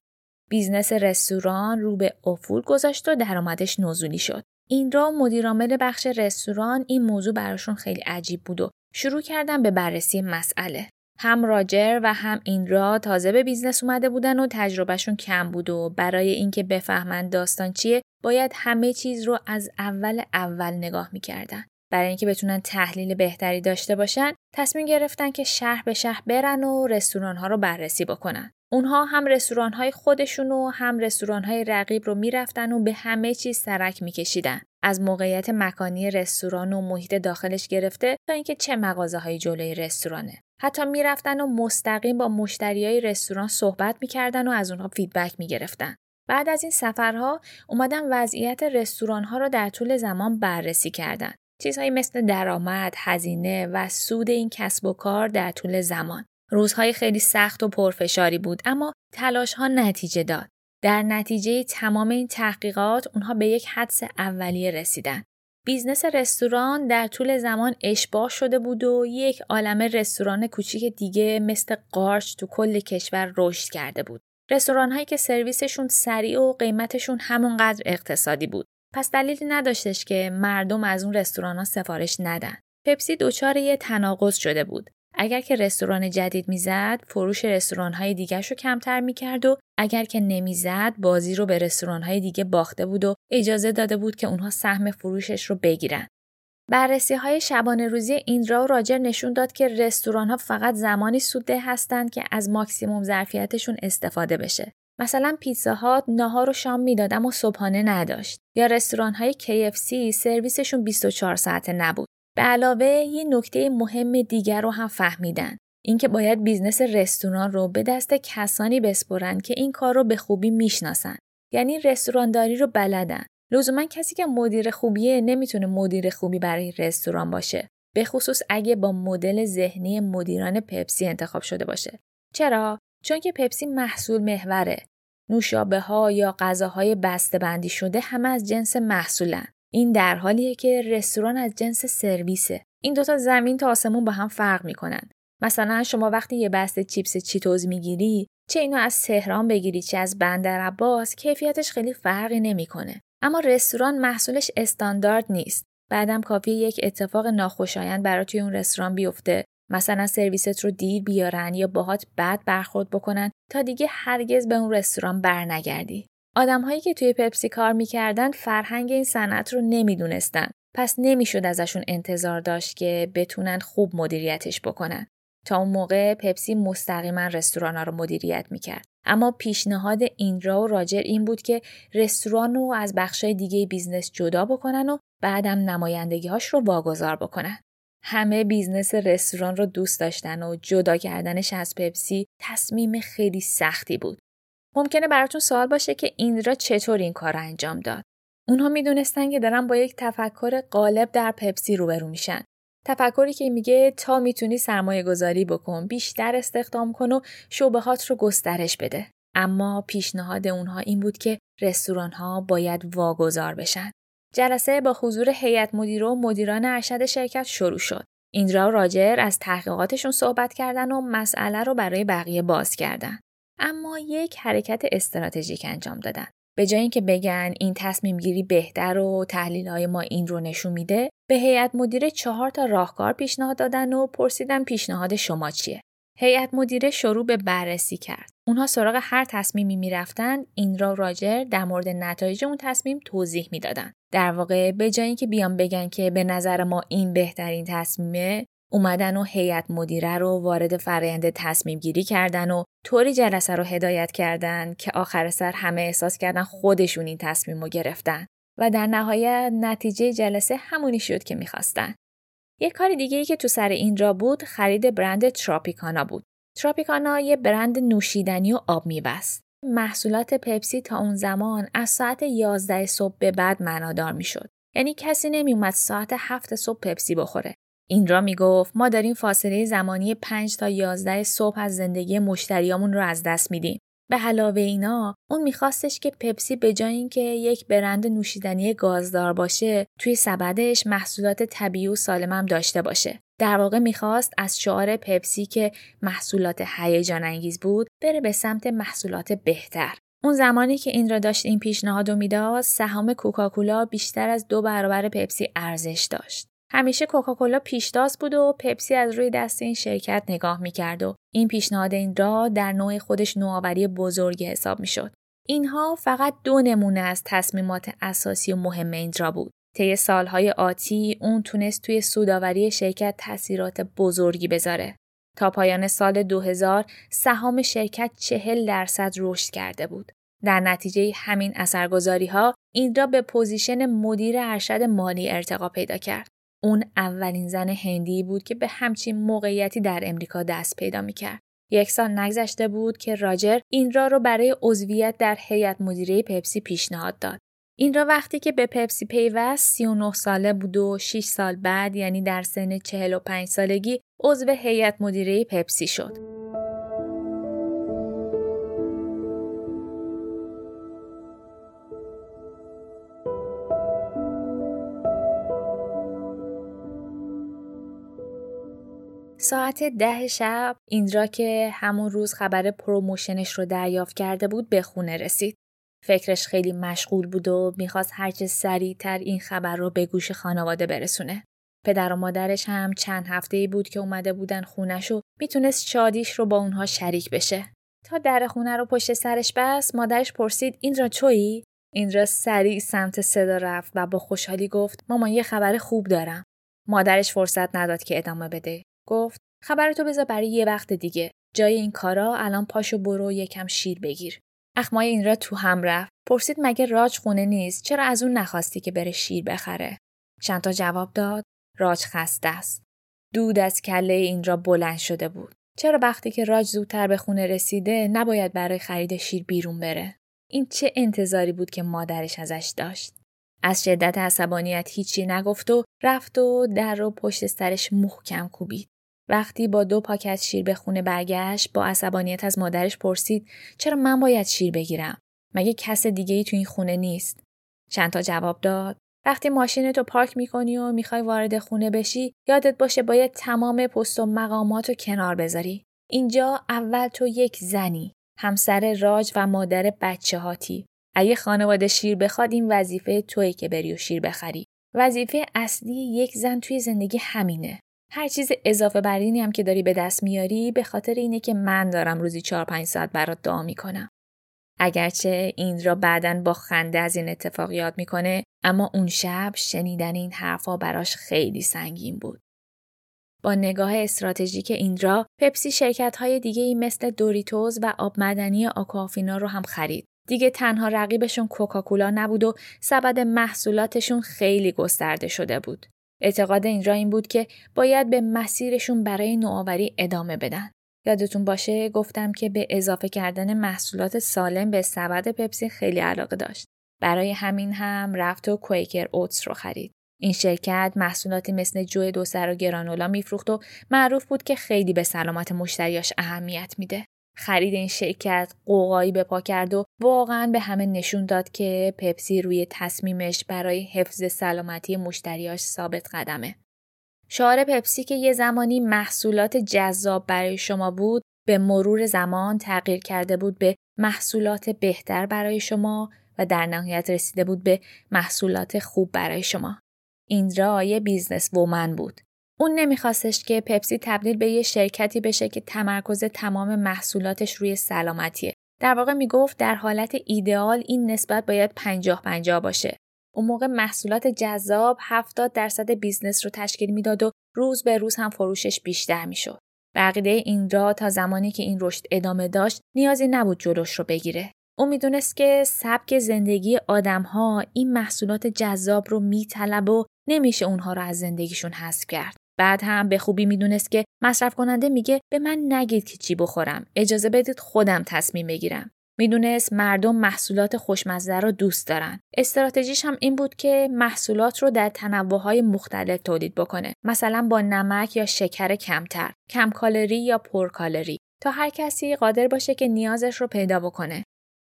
بیزنس رستوران رو به افول گذاشت و درآمدش نزولی شد. ایندرا مدیرعامل بخش رستوران این موضوع براشون خیلی عجیب بود و شروع کردن به بررسی مسئله. هم راجر و هم ایندرا تازه به بیزنس اومده بودن و تجربهشون کم بود و برای اینکه بفهمن داستان چیه باید همه چیز رو از اول اول نگاه می‌کردن. برای اینکه بتونن تحلیل بهتری داشته باشن، تصمیم گرفتن که شهر به شهر برن و رستوران‌ها رو بررسی بکنن. اونها هم رستوران‌های خودشون و هم رستوران‌های رقیب رو می‌رفتن و به همه چیز سرک می‌کشیدن. از موقعیت مکانی رستوران و محیط داخلش گرفته تا اینکه چه مغازه‌های جلوی رستورانه. حتی می‌رفتن و مستقیم با مشتریای رستوران صحبت می‌کردن و از اونها فیدبک می‌گرفتن. بعد از این سفرها اومدن وضعیت رستوران‌ها رو در طول زمان بررسی کردن. چیزهایی مثل درآمد، هزینه و سود این کسب و کار در طول زمان. روزهای خیلی سخت و پرفشاری بود، اما تلاش‌ها نتیجه داد. در نتیجه تمام این تحقیقات اونها به یک حدس اولیه رسیدن. بیزنس رستوران در طول زمان اشباع شده بود و یک عالمه رستوران کوچیک دیگه مثل قارچ تو کل کشور رشد کرده بود. رستوران‌هایی که سرویسشون سریع و قیمتشون همونقدر اقتصادی بود. پس دلیلی نداشتش که مردم از اون رستوران‌ها سفارش ندن. پپسی دچار یه تناقض شده بود. اگر که رستوران جدید میزد، فروش رستوران‌های دیگه‌شو کمتر می‌کرد و اگر که نمیزد، بازی رو به رستوران‌های دیگه باخته بود و اجازه داده بود که اونها سهم فروشش رو بگیرن. بررسی‌های شبانه روزی ایندرا و راجر نشون داد که رستوران‌ها فقط زمانی سودده هستند که از ماکسیمم ظرفیتشون استفاده بشه. مثلا پیتزا هات ناهار و شام میداد اما صبحانه نداشت، یا رستوران های کی اف سی سرویسشون بیست و چهار ساعته نبود. به علاوه یه نکته مهم دیگر رو هم فهمیدن، اینکه باید بیزنس رستوران رو به دست کسانی بسپرن که این کار رو به خوبی میشناسن، یعنی رستورانداری رو بلدن. لزوما کسی که مدیر خوبیه نمیتونه مدیر خوبی برای رستوران باشه، به خصوص اگه با مدل ذهنی مدیران پپسی انتخاب شده باشه. چرا؟ چون که پپسی محصول محوره. نوشابه ها یا غذاهای بسته‌بندی شده همه از جنس محصولن. این در حالیه که رستوران از جنس سرویسه. این دوتا زمین تا آسمون با هم فرق میکنن. مثلا شما وقتی یه بسته چیپس چیتوز میگیری، چه اینو از تهران بگیری چه از بندرعباس، کیفیتش خیلی فرقی نمیکنه. اما رستوران محصولش استاندارد نیست. بعدم کافیه یک اتفاق ناخوشایند برای توی اون رستوران بیفته. مثلا سرویست رو دیر بیارن یا باهات بد برخورد بکنن تا دیگه هرگز به اون رستوران برنگردی. آدم‌هایی که توی پپسی کار می‌کردن فرهنگ این صنعت رو نمی‌دونستن، پس نمی‌شد ازشون انتظار داشت که بتونن خوب مدیریتش بکنن. تا اون موقع پپسی مستقیما رستوران‌ها رو مدیریت می‌کرد. اما پیشنهاد ایندرا و راجر این بود که رستوران رو از بخشای دیگه بیزنس جدا بکنن و بعدم نمایندگی‌هاش رو واگذار بکنن. همه بیزنس رستوران رو دوست داشتن و جدا کردنش از پپسی تصمیم خیلی سختی بود. ممکنه براتون سوال باشه که ایندرا چطور این کار رو انجام داد. اونها میدونستن که دارن با یک تفکر غالب در پپسی روبرو میشن. تفکری که میگه تا میتونی سرمایه گذاری بکن، بیشتر استخدام کن و شعبه‌هات رو گسترش بده. اما پیشنهاد اونها این بود که رستوران ها باید واگذار بشن. جلسه با حضور هیئت مدیره و مدیران ارشد شرکت شروع شد. ایندرا و راجر از تحقیقاتشون صحبت کردن و مسئله رو برای بقیه باز کردن. اما یک حرکت استراتژیک انجام دادن. به جای اینکه بگن این تصمیم گیری بهتر و تحلیل‌های ما این رو نشون میده، به هیئت مدیره چهار تا راهکار پیشنهاد دادن و پرسیدن پیشنهاد شما چیه؟ هیئت مدیره شروع به بررسی کرد. اونها سراغ هر تصمیمی میرفتن، ایندرا و راجر در مورد نتایج اون تصمیم توضیح میدادن. در واقع به جای اینکه بیان بگن که به نظر ما این بهترین تصمیمه، اومدن و هیئت مدیره رو وارد فرآیند تصمیم گیری کردن و طوری جلسه رو هدایت کردن که آخر سر همه احساس کردن خودشون این تصمیم رو گرفتن و در نهایت نتیجه جلسه همونی شد که میخواستن. یک کار دیگه ای که تو سر ایندرا بود خرید برند تروپیکانا بود. تروپیکانا یه برند نوشیدنی و آب میوه است. محصولات پپسی تا اون زمان از ساعت یازده صبح به بعد معنادار میشد. یعنی کسی نمیومد ساعت هفت صبح پپسی بخوره. ایندرا میگفت ما داریم فاصله زمانی پنج تا یازده صبح از زندگی مشتریامون رو از دست میدیم. به علاوه اینا اون میخواستش که پپسی به جای اینکه یک برند نوشیدنی گازدار باشه، توی سبدش محصولات طبیعی و سالم هم داشته باشه. در واقع میخواست از شعار پپسی که محصولات هیجان انگیز بود بره به سمت محصولات بهتر. اون زمانی که این را داشت این پیشنهادو میداد، سهام کوکاکولا بیشتر از دو برابر پپسی ارزش داشت. همیشه کوکاکولا پیشتاز بود و پپسی از روی دست این شرکت نگاه میکرد و این پیشنهاد ایندرا در نوع خودش نوآوری بزرگی حساب میشد. اینها فقط دو نمونه از تصمیمات اساسی و مهم ایندرا بود. طی سالهای آتی اون تونست توی سودآوری شرکت تأثیرات بزرگی بذاره. تا پایان سال دو هزار سهام شرکت چهل درصد رشد کرده بود. در نتیجه همین اثرگذاری‌ها ایندرا به پوزیشن مدیر ارشد مالی ارتقا پیدا کرد. اون اولین زن هندی بود که به همچین موقعیتی در امریکا دست پیدا می‌کرد. یک سال نگذشته بود که راجر ایندرا رو برای عضویت در هیئت مدیره پپسی پیشنهاد داد. ایندرا وقتی که به پپسی پیوست سی و نه ساله بود و شش سال بعد یعنی در سن چهل و پنج سالگی عضو هیئت مدیره پپسی شد. ساعت ده شب ایندرا که همون روز خبر پروموشنش رو دریافت کرده بود به خونه رسید. فکرش خیلی مشغول بود و میخواست هرچه سریعتر این خبر رو به گوش خانواده برسونه. پدر و مادرش هم چند هفته‌ای بود که اومده بودن خونش و میتونست شادیش رو با اونها شریک بشه. تا در خونه رو پشت سرش بست، مادرش پرسید ایندرا چویی؟ ایندرا سریع سمت صدا رفت و با خوشحالی گفت مامان یه خبر خوب دارم. مادرش فرصت نداد که ادامه بده. گفت خبرتو بذار برای یه وقت دیگه. جای این کارا الان پاشو برو یکم شیر بگیر. اخمای ایندرا تو هم رفت. پرسید مگه راج خونه نیست؟ چرا از اون نخواستی که بره شیر بخره؟ چند تا جواب داد. راج خسته است. دود از کله ایندرا بلند شده بود. چرا وقتی که راج زودتر به خونه رسیده نباید برای خرید شیر بیرون بره؟ این چه انتظاری بود که مادرش ازش داشت؟ از شدت عصبانیت هیچی نگفت و رفت و در رو پشت سرش محکم کوبید. وقتی با دو پاکت شیر به خونه برگشت، با عصبانیت از مادرش پرسید چرا من باید شیر بگیرم؟ مگه کس دیگه‌ای تو این خونه نیست؟ چند تا جواب داد. وقتی ماشینتو پارک می‌کنی و می‌خوای وارد خونه بشی، یادت باشه باید تمام پست و مقاماتو کنار بذاری. اینجا اول تو یک زنی، همسر راج و مادر بچه‌هاتی. اگه خانواده شیر بخواد این وظیفه توئه که بری و شیر بخری. وظیفه اصلی یک زن توی زندگی همینه. هر چیز اضافه بر اینی هم که داری به دست میاری به خاطر اینه که من دارم روزی چهار پنج ساعت برات دعا میکنم. اگرچه ایندرا بعداً با خنده از این اتفاق یاد میکنه، اما اون شب شنیدن این حرفا براش خیلی سنگین بود. با نگاه استراتژیک ایندرا، پپسی شرکت‌های دیگه‌ای مثل دوریتوز و آب معدنی آکوافینا رو هم خرید. دیگه تنها رقیبشون کوکاکولا نبود و سبد محصولاتشون خیلی گسترده شده بود. اعتقاد ایندرا این بود که باید به مسیرشون برای نوآوری ادامه بدن. یادتون باشه گفتم که به اضافه کردن محصولات سالم به سبد پپسی خیلی علاقه داشت. برای همین هم رفت و کویکر اوتس رو خرید. این شرکت محصولاتی مثل جو دو سر و گرانولا میفروخت و معروف بود که خیلی به سلامت مشتریاش اهمیت میده. خرید این شرکت قوقایی به پا کرد و واقعاً به همه نشون داد که پپسی روی تصمیمش برای حفظ سلامتی مشتریاش ثابت قدمه. شعار پپسی که یه زمانی محصولات جذاب برای شما بود، به مرور زمان تغییر کرده بود به محصولات بهتر برای شما و در نهایت رسیده بود به محصولات خوب برای شما. ایندرا یه بیزنس وومن بود. اون نمیخواستش که پپسی تبدیل به یه شرکتی بشه که تمرکز تمام محصولاتش روی سلامتیه. در واقع میگفت در حالت ایدئال این نسبت باید پنجاه پنجاه باشه. اون موقع محصولات جذاب هفتاد درصد بیزنس رو تشکیل میداد و روز به روز هم فروشش بیشتر میشد. به عقیده ایندرا تا زمانی که این رشد ادامه داشت نیازی نبود جلوش رو بگیره. اون میدونست که سبک زندگی آدم‌ها این محصولات جذاب رو میطلبه و نمیشه اونها رو از زندگیشون حذف کرد. بعد هم به خوبی میدونست که مصرف کننده میگه به من نگید که چی بخورم، اجازه بدید خودم تصمیم بگیرم. میدونست مردم محصولات خوشمزه رو دوست دارن. استراتژیش هم این بود که محصولات رو در تنوع‌های مختلف تولید بکنه، مثلا با نمک یا شکر کمتر، کم کالری یا پر کالری. تا هر کسی قادر باشه که نیازش رو پیدا بکنه.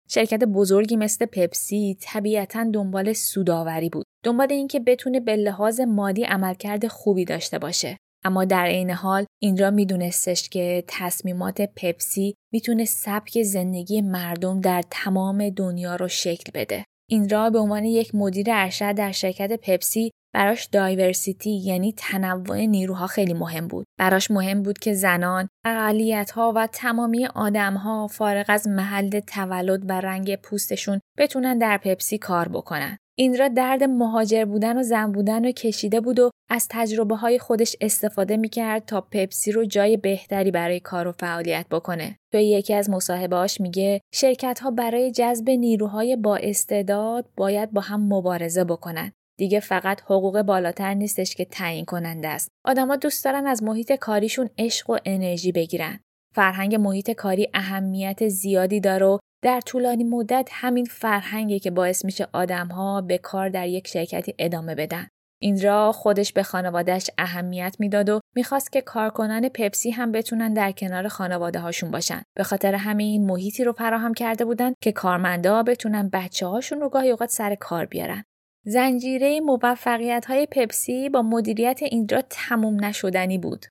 شرکت بزرگی مثل پپسی طبیعتاً دنبال سودآوری بود. دنبال این که بتونه به لحاظ مادی عملکرد خوبی داشته باشه. اما در عین حال ایندرا میدونستش که تصمیمات پپسی میتونه سبک زندگی مردم در تمام دنیا رو شکل بده. ایندرا به عنوان یک مدیر ارشد در شرکت پپسی براش دایورسیتی یعنی تنوع نیروها خیلی مهم بود. براش مهم بود که زنان، اقلیت‌ها و تمامی آدم‌ها فارغ از محل تولد و رنگ پوستشون بتونن در پپسی کار بکنن. ایندرا درد مهاجر بودن و زن بودن رو کشیده بود و از تجربه‌های خودش استفاده می‌کرد تا پپسی رو جای بهتری برای کار و فعالیت بکنه. توی یکی از مصاحبه‌هاش میگه شرکت‌ها برای جذب نیروهای با استعداد باید با هم مبارزه بکنن. دیگه فقط حقوق بالاتر نیستش که تعیین کننده است. آدما دوست دارن از محیط کاریشون عشق و انرژی بگیرن. فرهنگ محیط کاری اهمیت زیادی داره و در طولانی مدت همین فرهنگی که باعث میشه آدم‌ها به کار در یک شرکتی ادامه بدن. ایندرا خودش به خانواده‌اش اهمیت میداد و میخواست که کارکنان پپسی هم بتونن در کنار خانواده‌هاشون باشن. به خاطر همین محیطی رو فراهم کرده بودن که کارمندا بتونن بچه‌هاشون رو گاهی اوقات سر کار بیارن. زنجیره موفقیت‌های پپسی با مدیریت ایندرا تموم نشدنی بود.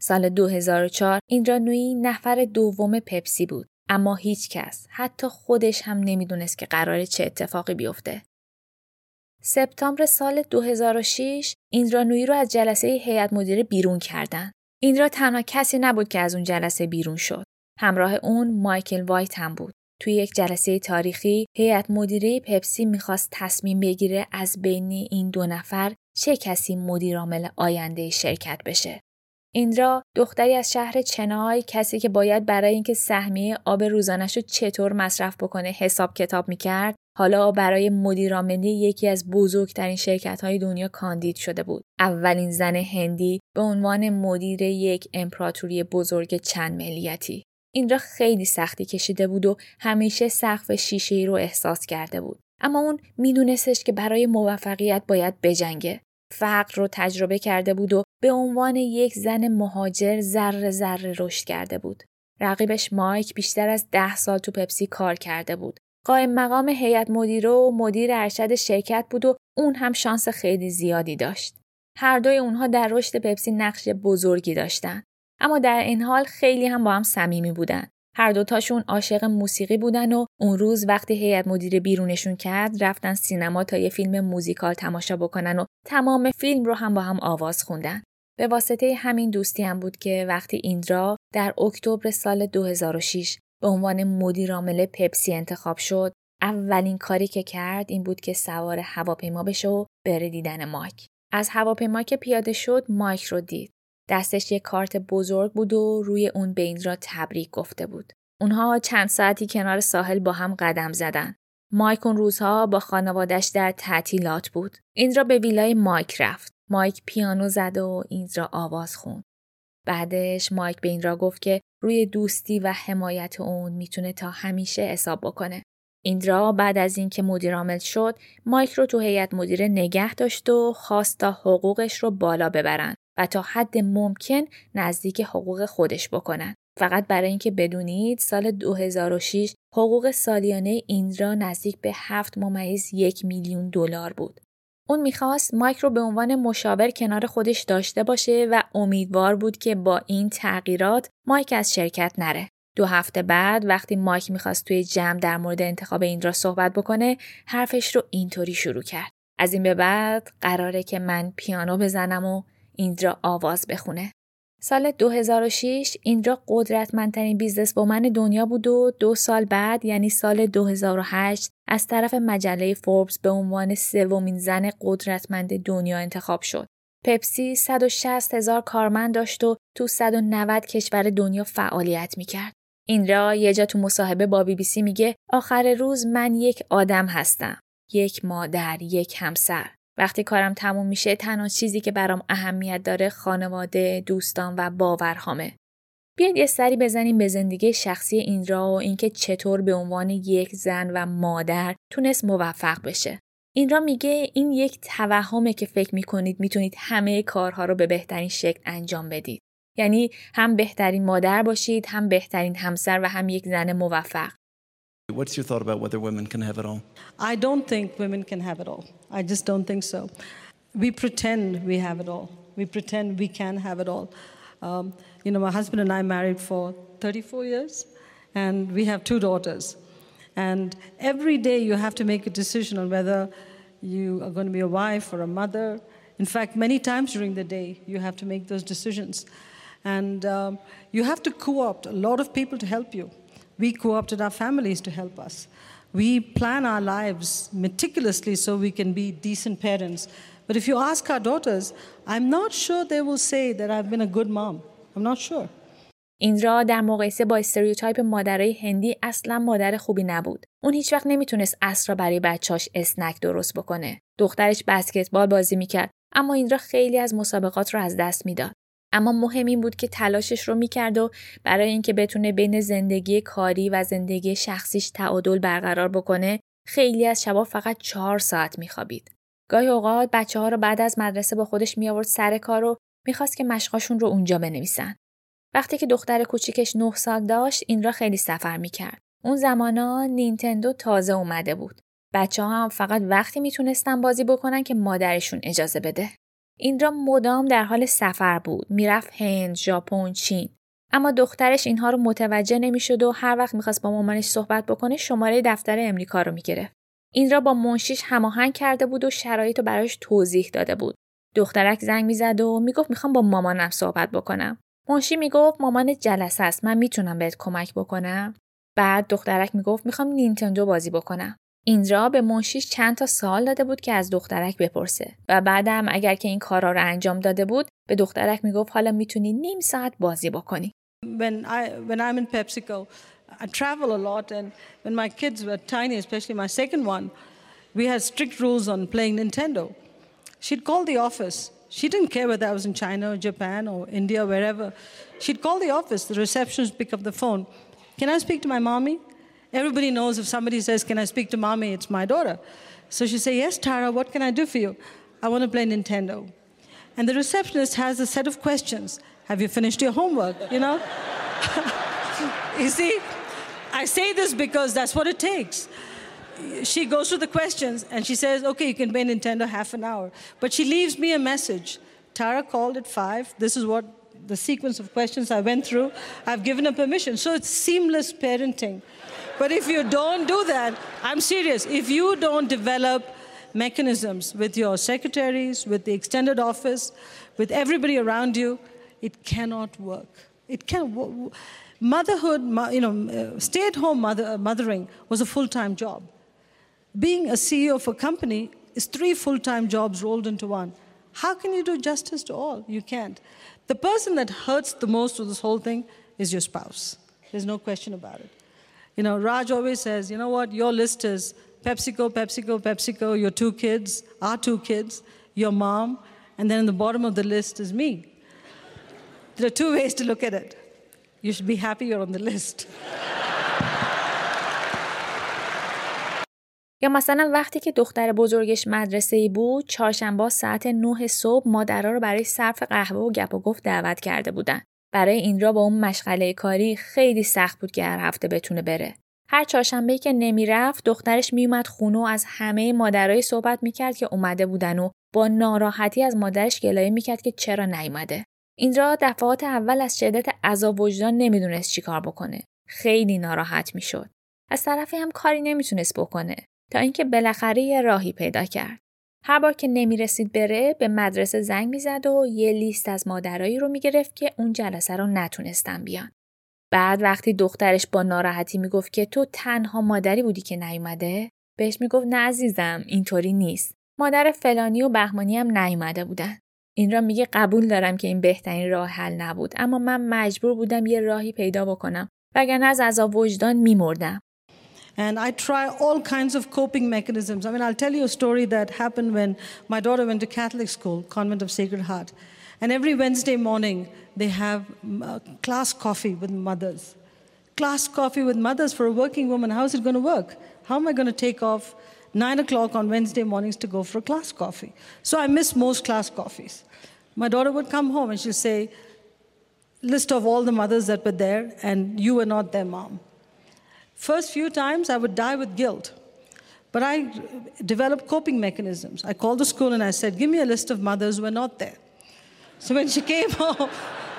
سال دو هزار و چهار ایندرا نویی نفر دوم پپسی بود، اما هیچ کس، حتی خودش هم نمیدونست که قراره چه اتفاقی بیفته. سپتامبر سال دو هزار و شش ایندرا نویی رو از جلسه هیئت مدیره بیرون کردن. ایندرا تنها کسی نبود که از اون جلسه بیرون شد. همراه اون مایکل وایت هم بود. توی یک جلسه تاریخی هیئت مدیره پپسی میخواست تصمیم بگیره از بین این دو نفر چه کسی مدیر عامل آینده شرکت بشه. ایندرا، دختری از شهر چنای، کسی که باید برای اینکه سهمیه آب روزانه‌شو چطور مصرف بکنه حساب کتاب میکرد، حالا برای مدیر عامل یکی از بزرگترین شرکت‌های دنیا کاندید شده بود. اولین زن هندی به عنوان مدیر یک امپراتوری بزرگ چند ملیتی. ایندرا خیلی سختی کشیده بود و همیشه سقف شیشه‌ای رو احساس کرده بود. اما اون میدونستش که برای موفقیت باید بجنگه. فقر رو تجربه کرده بود و به عنوان یک زن مهاجر ذره ذره رشد کرده بود. رقیبش مایک بیشتر از ده سال تو پپسی کار کرده بود. قائم مقام هیئت مدیره و مدیر ارشد شرکت بود و اون هم شانس خیلی زیادی داشت. هر دوی اونها در رشد پپسی نقش بزرگی داشتن. اما در این حال خیلی هم با هم صمیمی بودن. هر دوتاشون عاشق موسیقی بودن و اون روز وقتی هیئت مدیره بیرونشون کرد رفتن سینما تا یه فیلم موزیکال تماشا بکنن و تمام فیلم رو هم با هم آواز خوندن. به واسطه همین دوستی هم بود که وقتی ایندرا در اکتبر سال دو هزار و شش به عنوان مدیر عامل پپسی انتخاب شد، اولین کاری که کرد این بود که سوار هواپیما بشه و بره دیدن مایک. از هواپیما که پیاده شد مایک رو دید. دستش یک کارت بزرگ بود و روی اون به ایندرا تبریک گفته بود. اونها چند ساعتی کنار ساحل با هم قدم زدن. مایک اون روزها با خانوادش در تعطیلات بود. ایندرا به ویلای مایک رفت. مایک پیانو زد و ایندرا آواز خوند. بعدش مایک به ایندرا گفت که روی دوستی و حمایت اون میتونه تا همیشه حساب بکنه. ایندرا بعد از اینکه مدیر عامل شد، مایک رو تو هیئت مدیره نگه داشت و خواست تا حقوقش رو بالا ببرن و تا حد ممکن نزدیک حقوق خودش بکنن. فقط برای اینکه بدونید سال دو هزار و شش حقوق سالیانه ایندرا نزدیک به هفت ممیز یک میلیون دلار بود. اون میخواست مایک رو به عنوان مشاور کنار خودش داشته باشه و امیدوار بود که با این تغییرات مایک از شرکت نره. دو هفته بعد وقتی مایک میخواست توی جمع در مورد انتخاب ایندرا صحبت بکنه، حرفش رو اینطوری شروع کرد: از این به بعد قراره که من پیانو بزنم و ایندرا آواز بخونه. سال دو هزار و شش ایندرا قدرتمندترین بیزنسومن دنیا بود و دو سال بعد یعنی سال دو هزار و هشت از طرف مجله فوربس به عنوان سومین زن قدرتمند دنیا انتخاب شد. پپسی صد و شصت هزار کارمند داشت و تو صد و نود کشور دنیا فعالیت میکرد. ایندرا یه جا تو مصاحبه با بی بی سی میگه آخر روز من یک آدم هستم، یک مادر، یک همسر. وقتی کارم تموم میشه تنها چیزی که برام اهمیت داره خانواده، دوستان و باورهامه. بیاید یه سری بزنیم به زندگی شخصی ایندرا و اینکه چطور به عنوان یک زن و مادر تونست موفق بشه. ایندرا میگه این یک توهمه که فکر میکنید میتونید همه کارها رو به بهترین شکل انجام بدید. یعنی هم بهترین مادر باشید، هم بهترین همسر و هم یک زن موفق. What's your thought about whether women can have it all? I don't think women can have it all. I just don't think so. We pretend we have it all. We pretend we can have it all. Um, you know, my husband and I married for thirty-four years and we have two daughters. And every day you have to make a decision on whether you are going to be a wife or a mother. In fact, many times during the day you have to make those decisions. And um, you have to co-opt a lot of people to help you. We co-opted our families to help us. We plan our lives meticulously so we can be decent parents. But if you ask our daughters, I'm not sure they will say that I've been a good mom. I'm not sure. ایندرا در مقایسه با استریوتایپ مادرای هندی اصلا مادر خوبی نبود. اون هیچ وقت نمیتونست عصر را برای بچه‌اش اسنک درست بکنه. دخترش بسکتبال بازی میکرد، اما ایندرا خیلی از مسابقات رو از دست میداد. اما مهم این بود که تلاشش رو میکرد و برای اینکه بتونه بین زندگی کاری و زندگی شخصیش تعادل برقرار بکنه، خیلی از شبا فقط چهار ساعت میخوابید. گاهی اوقات بچه‌ها رو بعد از مدرسه با خودش میآورد سر کار و میخواست که مشقاشون رو اونجا بنویسن. وقتی که دختر کوچیکش نه سال داشت، ایندرا خیلی سفر میکرد. اون زمانا نینتندو تازه اومده بود. بچه‌ها هم فقط وقتی میتونستن بازی بکنن که مادرشون اجازه بده. ایندرا مدام در حال سفر بود، میرفت هند، ژاپن، چین. اما دخترش اینها رو متوجه نمیشد و هر وقت میخواست با مامانش صحبت بکنه شماره دفتر امریکا رو میگرفت. ایندرا با منشیش هماهنگ کرده بود و شرایط رو براش توضیح داده بود. دخترک زنگ میزد و میگفت میخوام با مامانم صحبت بکنم. منشی میگفت مامان جلسه است، من میتونم بهت کمک بکنم. بعد دخترک میگفت میخوام نینتندو بازی بکنم. ایندرا به منشیش چند تا سوال داده بود که از دخترک بپرسه و بعدم اگر که این کارا رو انجام داده بود به دخترک میگفت حالا میتونی نیم ساعت بازی بکنی. When I when I'm in PepsiCo, I travel a lot and when my kids were tiny, especially my second one, we had strict rules on playing Nintendo. She'd call the office. She didn't care whether I was in China or Japan or India or wherever. She'd call the office, the receptionist pick up the phone. Can I speak to my mommy? Everybody knows if somebody says, can I speak to mommy, it's my daughter. So she say, yes, Tara, what can I do for you? I want to play Nintendo. And the receptionist has a set of questions. Have you finished your homework, you know? You see, I say this because that's what it takes. She goes through the questions and she says, okay, you can play Nintendo half an hour. But she leaves me a message. Tara called at five. This is what the sequence of questions I went through. I've given her permission. So it's seamless parenting. But if you don't do that, I'm serious, if you don't develop mechanisms with your secretaries, with the extended office, with everybody around you, it cannot work. It can motherhood, you know, stay-at-home mother, mothering was a full-time job. Being a C E O of a company is three full-time jobs rolled into one. How can you do justice to all? You can't. The person that hurts the most of this whole thing is your spouse. There's no question about it. You know, Raj always says, you know what, your list is PepsiCo, PepsiCo, PepsiCo, your two kids, our two kids, your mom, and then in the bottom of the list is me. There are two ways to look at it. You should be happy you're on the list. یا مثلا وقتی که دختر بزرگش مدرسه‌ای بود، چهارشنبه ساعت نه صبح مادرها رو برای صرف قهوه و گپ و گفت دعوت کرده بودن. برای ایندرا با اون مشغله کاری خیلی سخت بود که هر هفته بتونه بره. هر چهارشنبه‌ای که نمیرفت، دخترش میومد خونه و از همه مادرای صحبت میکرد که اومده بودن و با ناراحتی از مادرش گلایه میکرد که چرا نیومده. ایندرا دفعات اول از شدت عذاب وجدان نمیدونست چیکار بکنه. خیلی ناراحت میشد. از طرفی هم کاری نمیتونست بکنه تا اینکه بالاخره یه راهی پیدا کرد. هر بار که نمیرسید بره به مدرسه زنگ میزد و یه لیست از مادرایی رو میگرفت که اون جلسه رو نتونستن بیان. بعد وقتی دخترش با ناراحتی میگفت که تو تنها مادری بودی که نیومده، بهش میگفت نه عزیزم اینطوری نیست. مادر فلانی و بهمانی هم نیومده بودن. این را میگه قبول دارم که این بهترین راه حل نبود، اما من مجبور بودم یه راهی پیدا بکنم وگرنه از عذاب وجدان میمردم. And I try all kinds of coping mechanisms. I mean, I'll tell you a story that happened when my daughter went to Catholic school, Convent of Sacred Heart. And every Wednesday morning, they have uh, class coffee with mothers. Class coffee with mothers for a working woman. How is it going to work? How am I going to take off nine o'clock on Wednesday mornings to go for a class coffee? So I miss most class coffees. My daughter would come home and she'll say, list of all the mothers that were there, and you were not their mom. First few times, I would die with guilt. But I developed coping mechanisms. I called the school and I said, give me a list of mothers who were not there. So when she came home,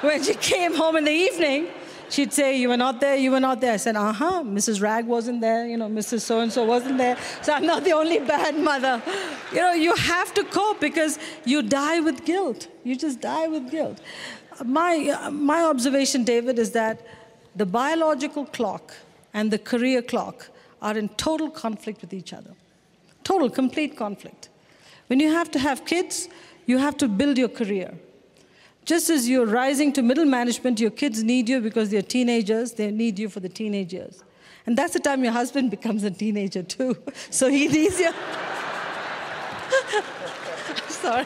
when she came home in the evening, she'd say, you were not there, you were not there. I said, uh-huh, Missus Rag wasn't there, you know, Missus So-and-so wasn't there, so I'm not the only bad mother. You know, you have to cope because you die with guilt. You just die with guilt. My, my observation, David, is that the biological clock and the career clock are in total conflict with each other. Total, complete conflict. When you have to have kids, you have to build your career. Just as you're rising to middle management, your kids need you because they're teenagers, they need you for the teenage years. And that's the time your husband becomes a teenager too. So he needs you. I'm sorry.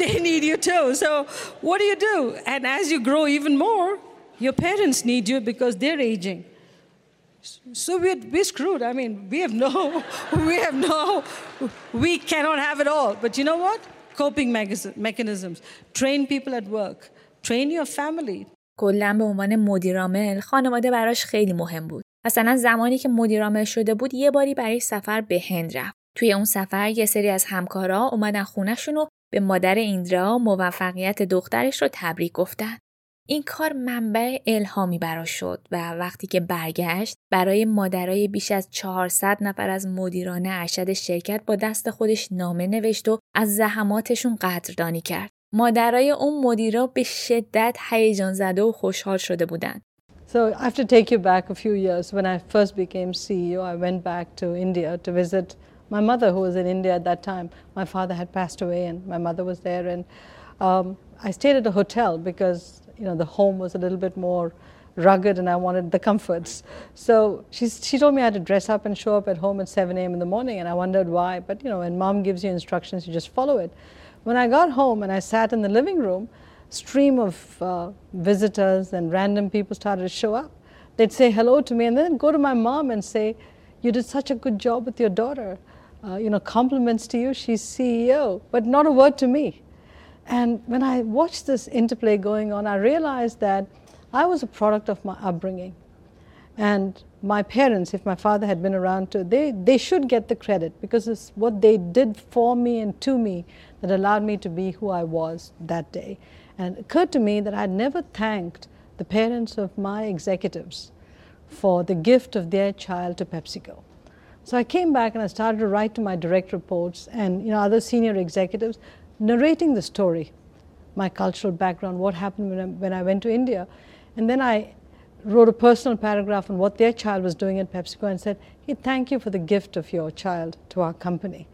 They need you too. So what do you do? And as you grow even more, your parents need you because they're aging. So we're, we're screwed. I mean, we have no, we have no, we cannot have it all. But you know what? Coping mechanisms. Train people at work. Train your family. کلاً به عنوان مدیرعامل خانواده براش خیلی مهم بود. مثلا زمانی که مدیرعامل شده بود یه باری برای سفر به هند رفت. توی اون سفر یه سری از همکارا اومدن خونه‌شون و به مادر ایندرا موفقیت دخترش رو تبریک گفتن. این کار منبع الهامی براش شد و وقتی که برگشت برای مادرای بیش از چهارصد نفر از مدیران ارشد شرکت با دست خودش نامه نوشت و از زحماتشون قدردانی کرد. مادرای اون مدیرا به شدت هیجان زده و خوشحال شده بودند. So I have to take you back a few years. When I first became C E O, I went back to India to visit my mother who was in India at that time. My father had passed away and my mother was there and um, I stayed at a hotel because you know, the home was a little bit more rugged and I wanted the comforts. So she's, she told me I had to dress up and show up at home at seven a.m. in the morning and I wondered why, but you know, when mom gives you instructions, you just follow it. When I got home and I sat in the living room, stream of uh, visitors and random people started to show up. They'd say hello to me and then go to my mom and say, you did such a good job with your daughter. Uh, you know, compliments to you, she's C E O, but not a word to me. And when I watched this interplay going on, I realized that I was a product of my upbringing. And my parents, if my father had been around too, they, they should get the credit because it's what they did for me and to me that allowed me to be who I was that day. And it occurred to me that I had never thanked the parents of my executives for the gift of their child to PepsiCo. So I came back and I started to write to my direct reports and you know other senior executives, narrating the story, my cultural background, what happened when I, when I went to India. And then I wrote a personal paragraph on what their child was doing at PepsiCo and said, hey, thank you for the gift of your child to our company.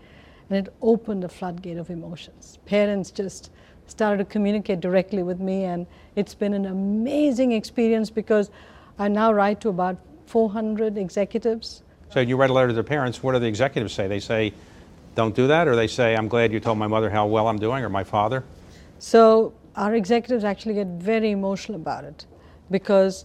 And it opened a floodgate of emotions. Parents just started to communicate directly with me and it's been an amazing experience because I now write to about four hundred executives. So you write a letter to their parents, what do the executives say? They say, don't do that, or they say, I'm glad you told my mother how well I'm doing, or my father? So our executives actually get very emotional about it because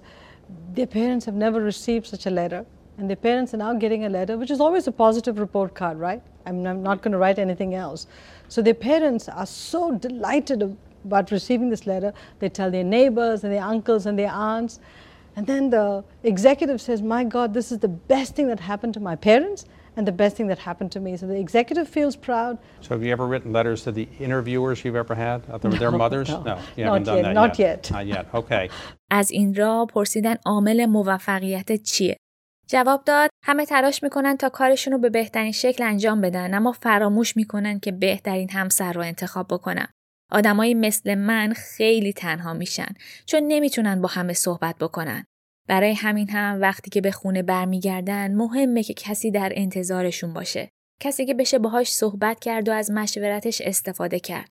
their parents have never received such a letter, and their parents are now getting a letter, which is always a positive report card, right? I mean, I'm not going to write anything else. So their parents are so delighted about receiving this letter, they tell their neighbors and their uncles and their aunts, and then the executive says, my God, this is the best thing that happened to my parents, and the best thing that happened to me. So the executive feels proud. So have you ever written letters to the interviewers you've ever had? Other no, their mothers? No, no you haven't done yet, that not yet. Not yet, okay. از ایندرا پرسیدن عامل موفقیت چیه؟ جواب داد همه تلاش میکنن تا کارشون رو به بهترین شکل انجام بدن اما فراموش میکنن که بهترین همسر رو انتخاب بکنن. آدمایی مثل من خیلی تنها میشن چون نمیتونن با همه صحبت بکنن. برای همین هم وقتی که به خونه برمیگردن مهمه که کسی در انتظارشون باشه. کسی که بشه باهاش صحبت کرد و از مشورتش استفاده کرد.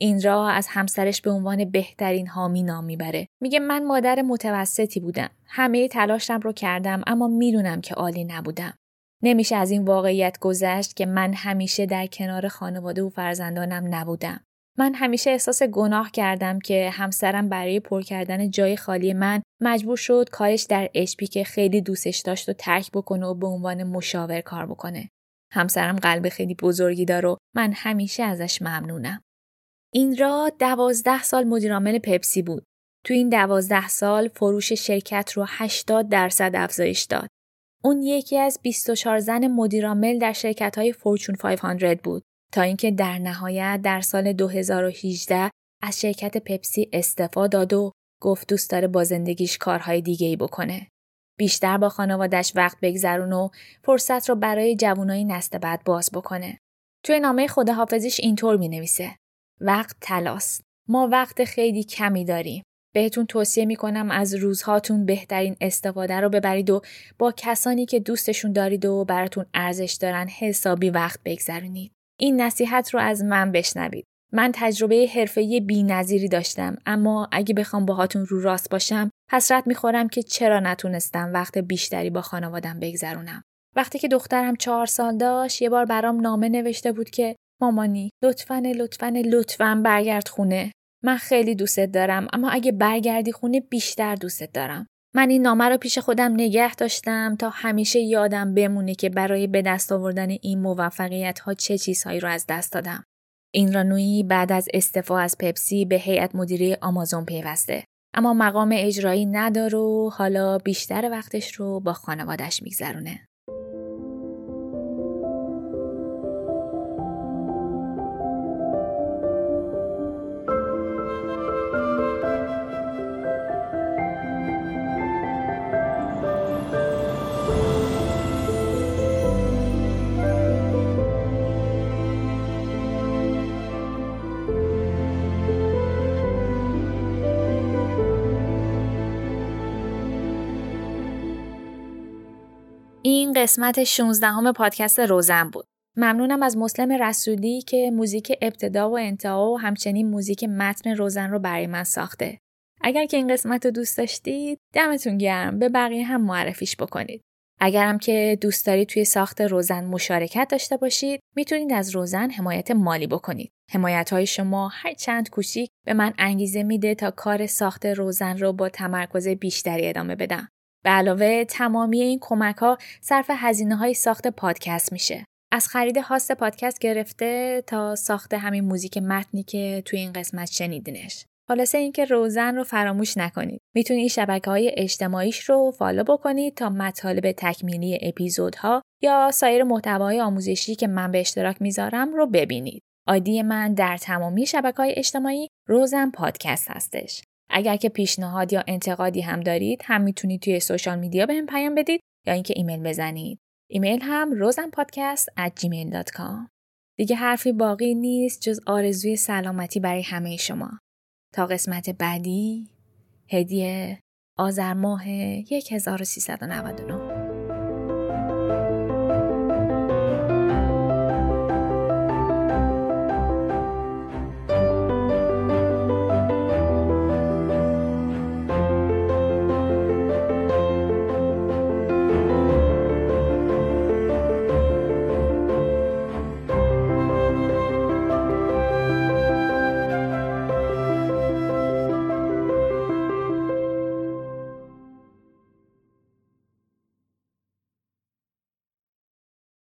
ایندرا از همسرش به عنوان بهترین حامی نام میبره. میگه من مادر متوسطی بودم. همه تلاشم رو کردم اما میدونم که عالی نبودم. نمیشه از این واقعیت گذشت که من همیشه در کنار خانواده و فرزندانم نبودم. من همیشه احساس گناه کردم که همسرم برای پر کردن جای خالی من مجبور شد کارش در اچ پی که خیلی دوستش داشت و ترک بکنه و به عنوان مشاور کار بکنه. همسرم قلب خیلی بزرگی داره و من همیشه ازش ممنونم. ایندرا دوازده سال مدیرعامل پپسی بود. تو این دوازده سال فروش شرکت رو هشتاد درصد افزایش داد. اون یکی از بیست و چهار زن مدیرعامل در شرکت‌های فورچون پانصد بود تا اینکه در نهایت در سال دو هزار و هجده از شرکت پپسی استعفا داد و گفت دوست داره با زندگیش کارهای دیگه‌ای بکنه. بیشتر با خانواده‌اش وقت بگذرون و فرصت رو برای جوانای نسل بعد باز بکنه. توی نامه خداحافظیش اینطور می‌نویسه: وقت طلاست. ما وقت خیلی کمی داریم. بهتون توصیه میکنم از روزهاتون بهترین استفاده رو ببرید و با کسانی که دوستشون دارید و براتون ارزش دارن حسابی وقت بگذرونید. این نصیحت رو از من بشنوید. من تجربه حرفه‌ای بی‌نظیری داشتم، اما اگه بخوام باهاتون رو راست باشم حسرت میخورم که چرا نتونستم وقت بیشتری با خانوادم بگذرونم. وقتی که دخترم چهار سال داشت یه بار برام نامه نوشته بود که مامانی لطفاً لطفاً لطفاً برگرد خونه. من خیلی دوستت دارم، اما اگه برگردی خونه بیشتر دوستت دارم. من این نامه رو پیش خودم نگه داشتم تا همیشه یادم بمونه که برای به دست آوردن این موفقیت‌ها چه چیزهایی رو از دست دادم. ایندرا نویی بعد از استعفا از پپسی به هیئت مدیره آمازون پیوسته، اما مقام اجرایی نداره و حالا بیشتر وقتش رو با خانواده‌اش می‌گذرونه. این قسمت شانزدهم پادکست روزن بود. ممنونم از مسلم رسولی که موزیک ابتدا و انتها و همچنین موزیک متن روزن رو برای من ساخته. اگر که این قسمت رو دوست داشتید، دمتون گرم، به بقیه هم معرفیش بکنید. اگرم که دوست دارید توی ساخت روزن مشارکت داشته باشید، میتونید از روزن حمایت مالی بکنید. حمایت‌های شما هر چند کوچیک به من انگیزه میده تا کار ساخت روزن رو با تمرکز بیشتری ادامه بدم. به علاوه تمامی این کمک‌ها صرف هزینه‌های ساخت پادکست میشه. از خرید هاست پادکست گرفته تا ساخت همین موزیک متنی که توی این قسمت شنیدینش. خلاصه اینکه روزن رو فراموش نکنید. میتونید شبکه‌های اجتماعیش رو فالو بکنید تا مطالب تکمیلی اپیزودها یا سایر محتوای آموزشی که من به اشتراک میذارم رو ببینید. آیدی من در تمامی شبکه‌های اجتماعی روزن پادکست هستش. اگر که پیشنهاد یا انتقادی هم دارید، هم میتونید توی سوشال میدیا بهم پیام بدید یا اینکه ایمیل بزنید. ایمیل هم روزن پادکست ات جیمیل دات کام. دیگه حرفی باقی نیست جز آرزوی سلامتی برای همه شما. تا قسمت بعدی، هدیه آذر ماه هزار و سیصد و نود و نه.